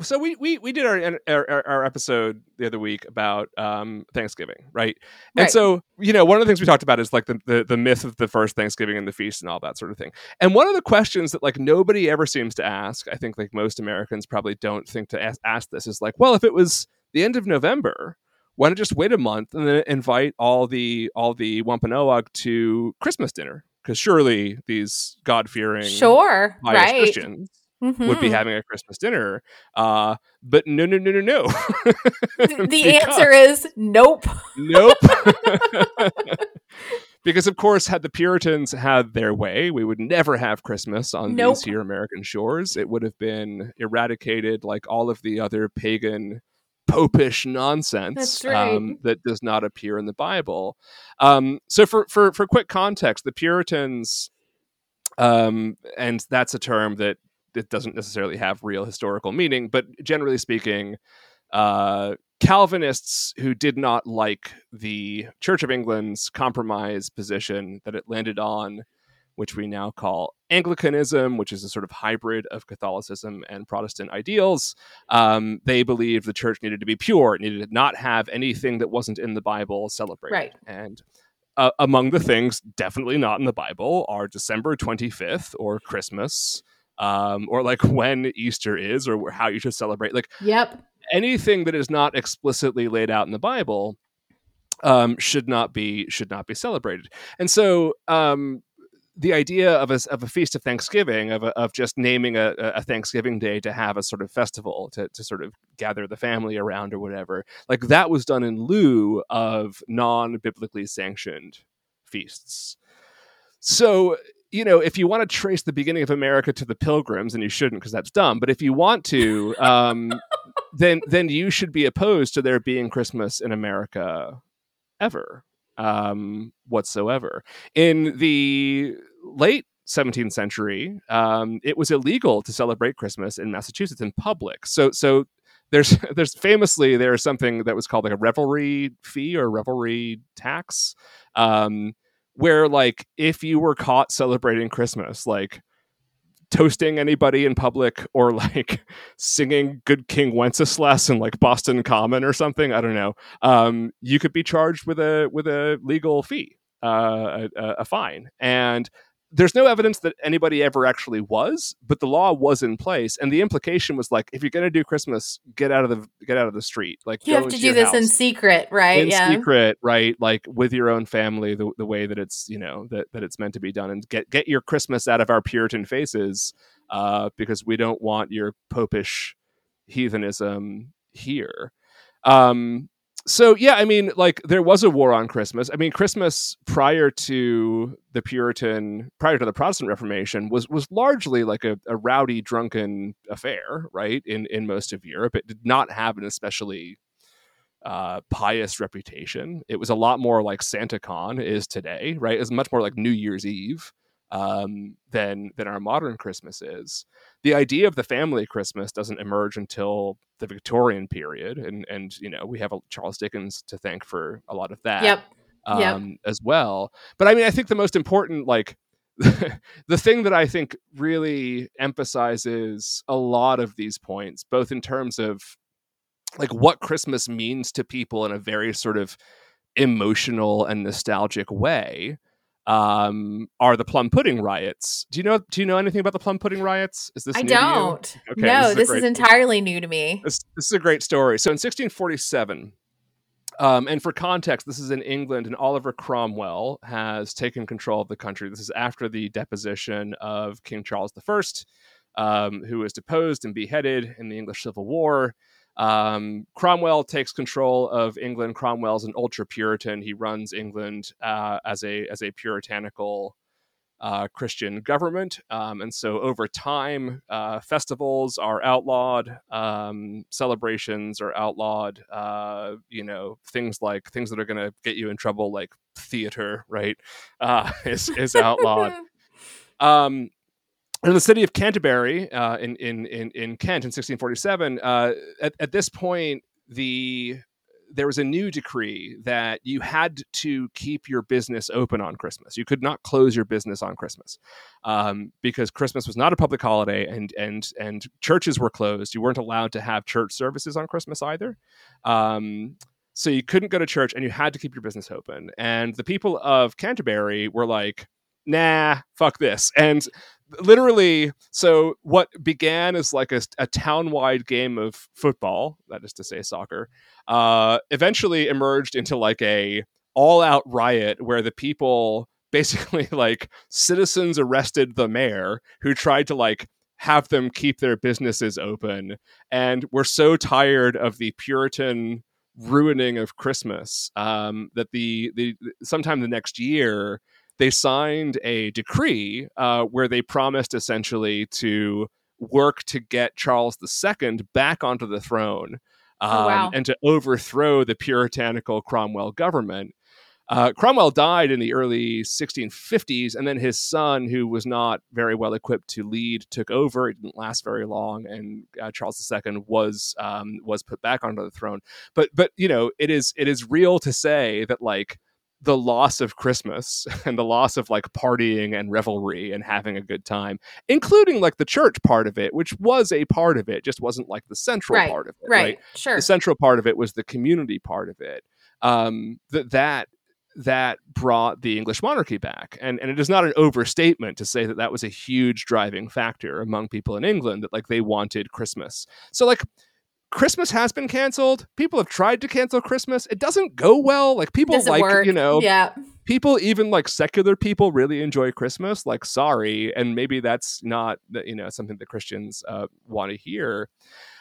So we we we did our, our our episode the other week about um, Thanksgiving, right? right? And so, you know, one of the things we talked about is like the, the the myth of the first Thanksgiving and the feast and all that sort of thing. And one of the questions that like nobody ever seems to ask, I think like most Americans probably don't think to ask, ask this, is like, well, if it was the end of November, why not just wait a month and then invite all the all the Wampanoag to Christmas dinner? Because surely these God-fearing, sure, right, Christians mm-hmm. would be having a Christmas dinner. Uh, but no, no, no, no, no. The because, answer is nope. Nope. Because, of course, had the Puritans had their way, we would never have Christmas on nope. these here American shores. It would have been eradicated like all of the other pagan popish nonsense That's right. um, that does not appear in the Bible. Um, so for, for, for quick context, the Puritans, um, and that's a term that, that doesn't necessarily have real historical meaning, but generally speaking, uh, Calvinists who did not like the Church of England's compromise position that it landed on, which we now call Anglicanism, which is a sort of hybrid of Catholicism and Protestant ideals. Um, they believed the church needed to be pure. It needed to not have anything that wasn't in the Bible celebrated. Right. And uh, among the things definitely not in the Bible are December twenty-fifth or Christmas, um, or like when Easter is, or how you should celebrate. Like yep. anything that is not explicitly laid out in the Bible um, should not be should not be celebrated. And so... Um, the idea of a, of a feast of Thanksgiving, of a, of just naming a, a Thanksgiving day to have a sort of festival to, to sort of gather the family around or whatever, like that was done in lieu of non-biblically sanctioned feasts. So, you know, if you want to trace the beginning of America to the Pilgrims, and you shouldn't because that's dumb, but if you want to, um, then then you should be opposed to there being Christmas in America ever. Um, whatsoever. In the late seventeenth century, um, it was illegal to celebrate Christmas in Massachusetts in public. So, so there's there's famously there's something that was called like a revelry fee or revelry tax, um, where like if you were caught celebrating Christmas, like toasting anybody in public or like singing Good King Wenceslas in like Boston Common or something, I don't know, um, you could be charged with a with a legal fee, uh, a, a fine. And there's no evidence that anybody ever actually was, but the law was in place. And the implication was like, if you're going to do Christmas, get out of the get out of the street. Like you have to do this house. in secret, right? In yeah. secret, right? Like with your own family, the, the way that it's, you know, that, that it's meant to be done, and get, get your Christmas out of our Puritan faces, uh, because we don't want your popish heathenism here. Um, So, yeah, I mean, like, there was a war on Christmas. I mean, Christmas prior to the Puritan, prior to the Protestant Reformation, was was largely like a, a rowdy, drunken affair, right, in, in most of Europe. It did not have an especially uh, pious reputation. It was a lot more like SantaCon is today, right? It was much more like New Year's Eve um, than, than our modern Christmas is. The idea of the family Christmas doesn't emerge until the Victorian period. And, and you know, we have a Charles Dickens to thank for a lot of that yep. Um, yep. as well. But I mean, I think the most important, like, the thing that I think really emphasizes a lot of these points, both in terms of, like, what Christmas means to people in a very sort of emotional and nostalgic way, Um, are the Plum Pudding Riots. Do you know do you know anything about the Plum Pudding Riots? Is this I new don't. To you? Okay, no, this, is, this great, is entirely new to me. This, this is a great story. So in sixteen forty-seven, um, and for context, this is in England, and Oliver Cromwell has taken control of the country. This is after the deposition of King Charles the First, um, who was deposed and beheaded in the English Civil War. Um, Cromwell takes control of England. Cromwell's an ultra Puritan. He runs England uh, as a as a puritanical uh, Christian government, um, and so over time, uh, festivals are outlawed, um, celebrations are outlawed. Uh, you know, things like things that are going to get you in trouble, like theater, right, uh, is is outlawed. um, In the city of Canterbury, uh, in, in in in Kent, in sixteen forty-seven, uh, at, at this point, the there was a new decree that you had to keep your business open on Christmas. You could not close your business on Christmas, um, because Christmas was not a public holiday, and and and churches were closed. You weren't allowed to have church services on Christmas either. Um, so you couldn't go to church, and you had to keep your business open. And the people of Canterbury were like, "Nah, fuck this," and literally, so what began as like a, a town-wide game of football, that is to say soccer, uh, eventually emerged into like a all-out riot where the people basically like citizens arrested the mayor who tried to like have them keep their businesses open. And we're so tired of the Puritan ruining of Christmas um, that the, the sometime the next year, they signed a decree uh, where they promised essentially to work to get Charles the Second back onto the throne um, oh, wow. and to overthrow the puritanical Cromwell government. Uh, Cromwell died in the early sixteen fifties, and then his son, who was not very well equipped to lead, took over. It didn't last very long, and uh, Charles the Second was um, was put back onto the throne. But but you know, it is it is real to say that like the loss of Christmas and the loss of like partying and revelry and having a good time, including like the church part of it, which was a part of it, just wasn't like the central right, part of it. Right, right, sure. The central part of it was the community part of it. Um, that that. that brought the English monarchy back. And and it is not an overstatement to say that that was a huge driving factor among people in England, that like they wanted Christmas. So like Christmas has been canceled. People have tried to cancel Christmas. It doesn't go well. Like people doesn't like, work. you know, yeah. people, even like secular people really enjoy Christmas, like sorry. And maybe that's not, you know, something that Christians uh, want to hear.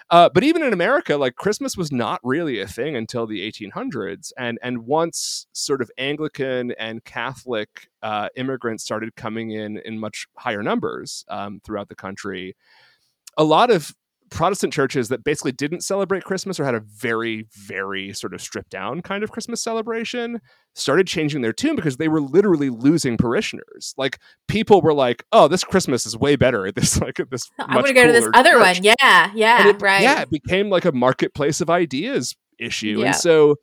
Uh, but even in America, like Christmas was not really a thing until the eighteen hundreds. And and once sort of Anglican and Catholic uh, immigrants started coming in in much higher numbers um, throughout the country, a lot of Protestant churches that basically didn't celebrate Christmas or had a very, very sort of stripped down kind of Christmas celebration started changing their tune because they were literally losing parishioners. Like people were like, "Oh, this Christmas is way better. This like this. I'm going to go to this other church. one. Yeah, yeah, it, right. Yeah, it became like a marketplace of ideas issue, yeah. and so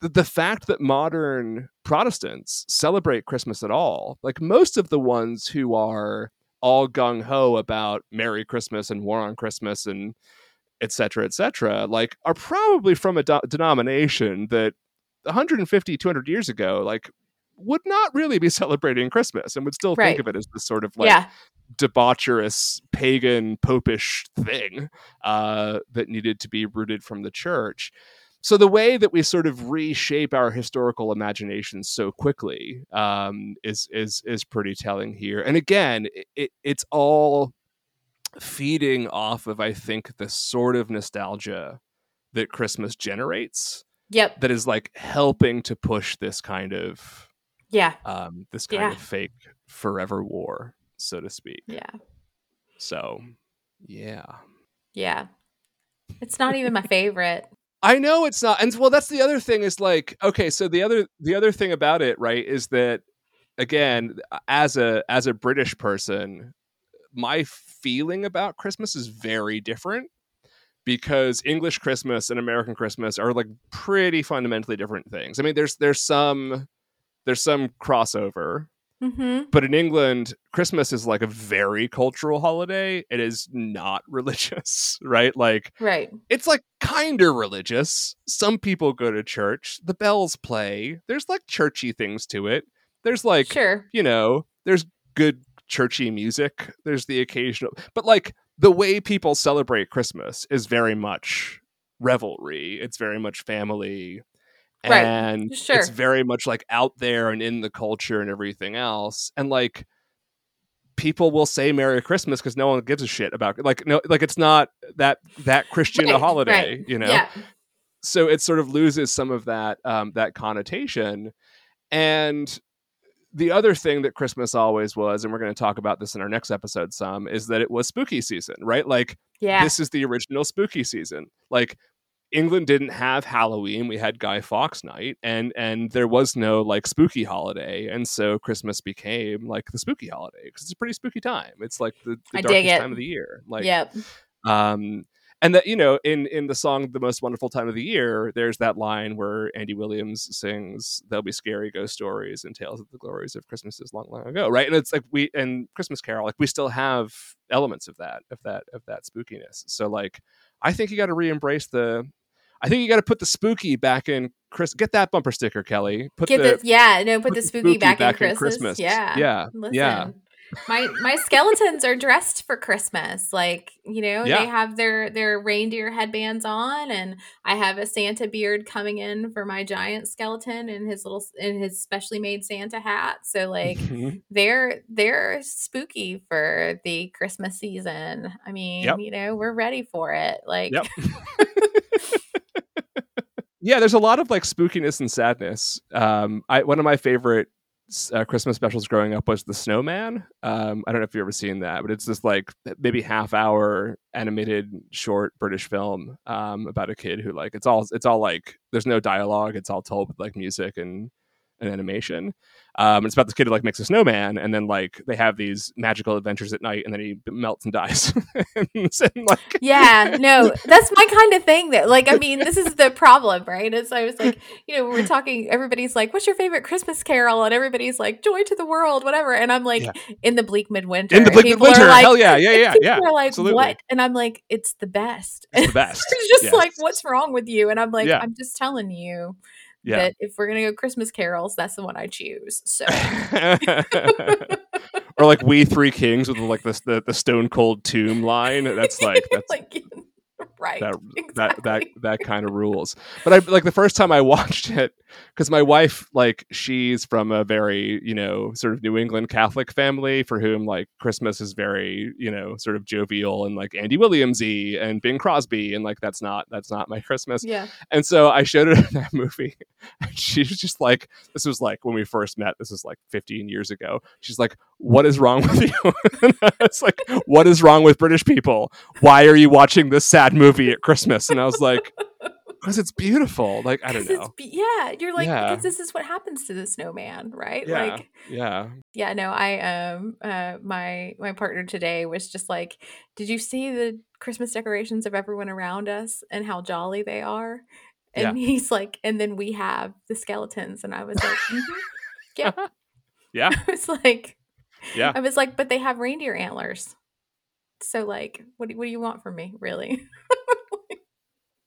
the, the fact that modern Protestants celebrate Christmas at all, like most of the ones who are all gung-ho about Merry Christmas and War on Christmas and et cetera, et cetera, like are probably from a do- denomination that one hundred fifty, two hundred years ago, like would not really be celebrating Christmas and would still right. think of it as this sort of like yeah. debaucherous, pagan, popish thing uh, that needed to be rooted from the church. So the way that we sort of reshape our historical imagination so quickly um, is is is pretty telling here. And again, it, it's all feeding off of, I think, the sort of nostalgia that Christmas generates. Yep. That is like helping to push this kind of yeah, um, this kind yeah. of fake forever war, so to speak. Yeah. So, yeah. Yeah. It's not even my favorite. I know it's not. And well, that's the other thing is like, okay, so the other the other thing about it, right, is that, again, as a as a British person, my feeling about Christmas is very different because English Christmas and American Christmas are like pretty fundamentally different things. I mean, there's there's some there's some crossover. Mm-hmm. But in England, Christmas is like a very cultural holiday. It is not religious, right? Like, right. It's like kind of religious. Some people go to church. The bells play. There's like churchy things to it. There's like, sure. you know, there's good churchy music. There's the occasional, but like the way people celebrate Christmas is very much revelry. It's very much family. And right. sure. it's very much like out there and in the culture and everything else. And like people will say Merry Christmas because no one gives a shit about it. Like, no, like it's not that that Christian right. a holiday, right. you know? Yeah. So it sort of loses some of that um, that connotation. And the other thing that Christmas always was, and we're going to talk about this in our next episode some, is that it was spooky season, right? Like yeah. this is the original spooky season. Like England didn't have Halloween. We had Guy Fawkes night, and and there was no like spooky holiday, and so Christmas became like the spooky holiday because it's a pretty spooky time. It's like the, the darkest time of the year. Like, yep. Um, and that you know, in in the song "The Most Wonderful Time of the Year," there's that line where Andy Williams sings, "There'll be scary ghost stories and tales of the glories of Christmases long, long ago." Right, and it's like we and Christmas Carol, like we still have elements of that, of that, of that spookiness. So like. I think you got to re-embrace the. I think you got to put the spooky back in. Chris, get that bumper sticker, Kelly. Put get the, the yeah, no, put, put the spooky, spooky back, back in Christmas. In Christmas. Yeah, yeah, Listen. yeah. My my skeletons are dressed for Christmas. Like, you know, yeah. they have their, their reindeer headbands on, and I have a Santa beard coming in for my giant skeleton in his little in his specially made Santa hat. So like mm-hmm. they're they're spooky for the Christmas season. I mean, yep. you know, we're ready for it. Like yep. Yeah, there's a lot of like spookiness and sadness. Um, I one of my favorite Uh, Christmas specials growing up was The Snowman. Um, I don't know if you've ever seen that, but it's this like maybe half hour animated short British film um, about a kid who like it's all it's all like there's no dialogue. It's all told with like music and, and animation. Um, it's about this kid who like makes a snowman, and then like they have these magical adventures at night, and then he melts and dies. and, and, like... Yeah, no, that's my kind of thing. That like, I mean, this is the problem, right? And so I was like, you know, we're talking. Everybody's like, "What's your favorite Christmas carol?" And everybody's like, "Joy to the World," whatever. And I'm like, yeah. "In the Bleak Midwinter." In the Bleak Midwinter, like, hell yeah, yeah, yeah, people yeah. People are like, absolutely. "What?" And I'm like, "It's the best." It's the best. It's just yeah. like, "What's wrong with you?" And I'm like, yeah. "I'm just telling you." Yeah. That if we're going to go Christmas carols, that's the one I choose. So, Or like We Three Kings with like the, the, the Stone Cold Tomb line. That's like, that's like, right. That, exactly. that, that, that kind of rules. But I like the first time I watched it, because my wife, like she's from a very, you know, sort of New England Catholic family for whom like Christmas is very, you know, sort of jovial and like Andy Williamsy and Bing Crosby. And like, that's not, that's not my Christmas. Yeah. And so I showed her that movie. And she was just like, this was like when we first met, this was like fifteen years ago. She's like, what is wrong with you? It's like, what is wrong with British people? Why are you watching this sad movie at Christmas? And I was like, because it's beautiful. Like, I don't know. Be- yeah. You're like, yeah. because this is what happens to the snowman, right? Yeah. Like, yeah. Yeah. No, I, um, uh, my, my partner today was just like, did you see the Christmas decorations of everyone around us and how jolly they are? And yeah. he's like, and then we have the skeletons. And I was like, mm-hmm, yeah. Yeah. I was like, yeah. I was like, but they have reindeer antlers. So like, what do, what do you want from me, really?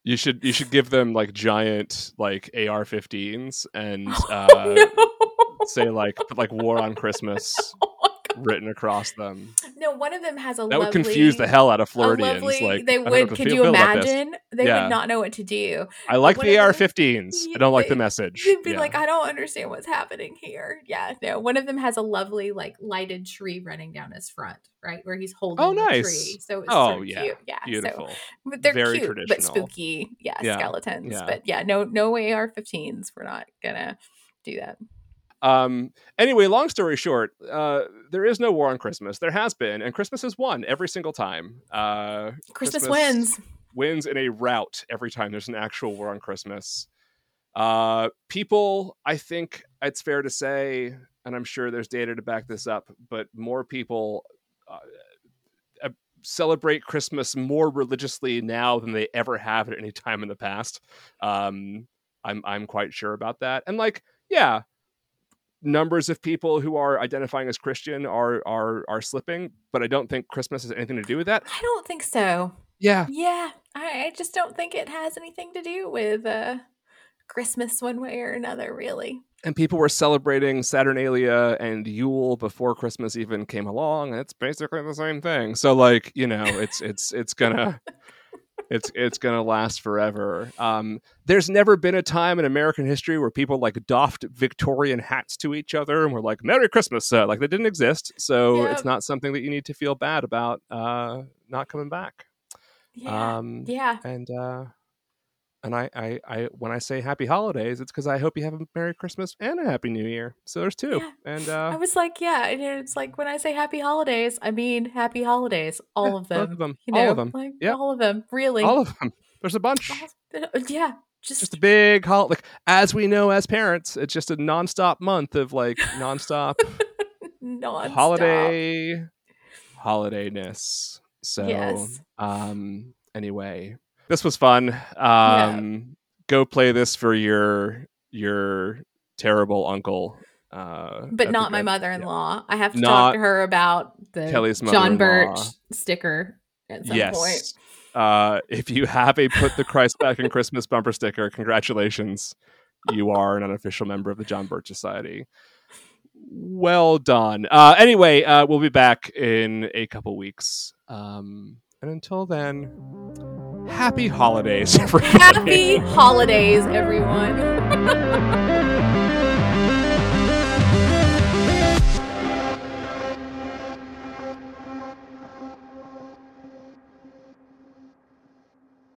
You should you should give them like giant like A R fifteens and uh, oh, no. say like put, like War on Christmas oh, written across them. No, one of them has a that lovely, would confuse the hell out of Floridians. Lovely, like they would. Could you imagine? They yeah. would not know what to do. I like the A R fifteens. I don't like the message. They'd be yeah. like, I don't understand what's happening here. Yeah, no. One of them has a lovely like lighted tree running down his front, right where he's holding oh, nice. the tree. So it's oh, so yeah. cute. Yeah, beautiful. So, but they're very cute, traditional, but spooky. Yeah, yeah. skeletons. Yeah. But yeah, no, no A R fifteens. We're not gonna do that. Um, anyway, long story short, uh, there is no war on Christmas. There has been, and Christmas has won every single time. Uh, Christmas, Christmas wins. Wins in a rout every time there's an actual war on Christmas. Uh, people, I think it's fair to say, and I'm sure there's data to back this up, but more people uh, uh, celebrate Christmas more religiously now than they ever have at any time in the past. Um, I'm, I'm quite sure about that. And like, yeah. numbers of people who are identifying as Christian are are are slipping, but I don't think Christmas has anything to do with that. I don't think so. Yeah, yeah. I, I just don't think it has anything to do with uh, Christmas one way or another, really. And people were celebrating Saturnalia and Yule before Christmas even came along, and it's basically the same thing. So, like, you know, it's it's it's gonna. It's it's gonna last forever. Um, there's never been a time in American history where people like doffed Victorian hats to each other and were like "Merry Christmas," sir. Like, that didn't exist. So yep. it's not something that you need to feel bad about uh, not coming back. Yeah, um, yeah. And uh, and I, I I when I say Happy Holidays, it's because I hope you have a Merry Christmas and a Happy New Year. So there's two. Yeah. And uh, I was like, yeah, and it's like when I say Happy Holidays, I mean Happy Holidays, all yeah, of them, both of them, you know, all of them, like, yeah, all of them, really, all of them. There's a bunch. Yeah, just just a big holiday. Like, as we know as parents, it's just a nonstop month of like nonstop, non-stop holiday, holidayness. So yes. um, anyway. This was fun. Um, yeah. Go play this for your your terrible uncle. Uh, but not my mother-in-law. Yeah. I have to not talk to her about the John Birch sticker at some yes. point. Uh, if you have a Put the Christ Back in Christmas bumper sticker, congratulations. You are an unofficial member of the John Birch Society. well done. Uh, anyway, uh, we'll be back in a couple weeks. Um, and until then, happy holidays, everybody. Happy holidays, everyone.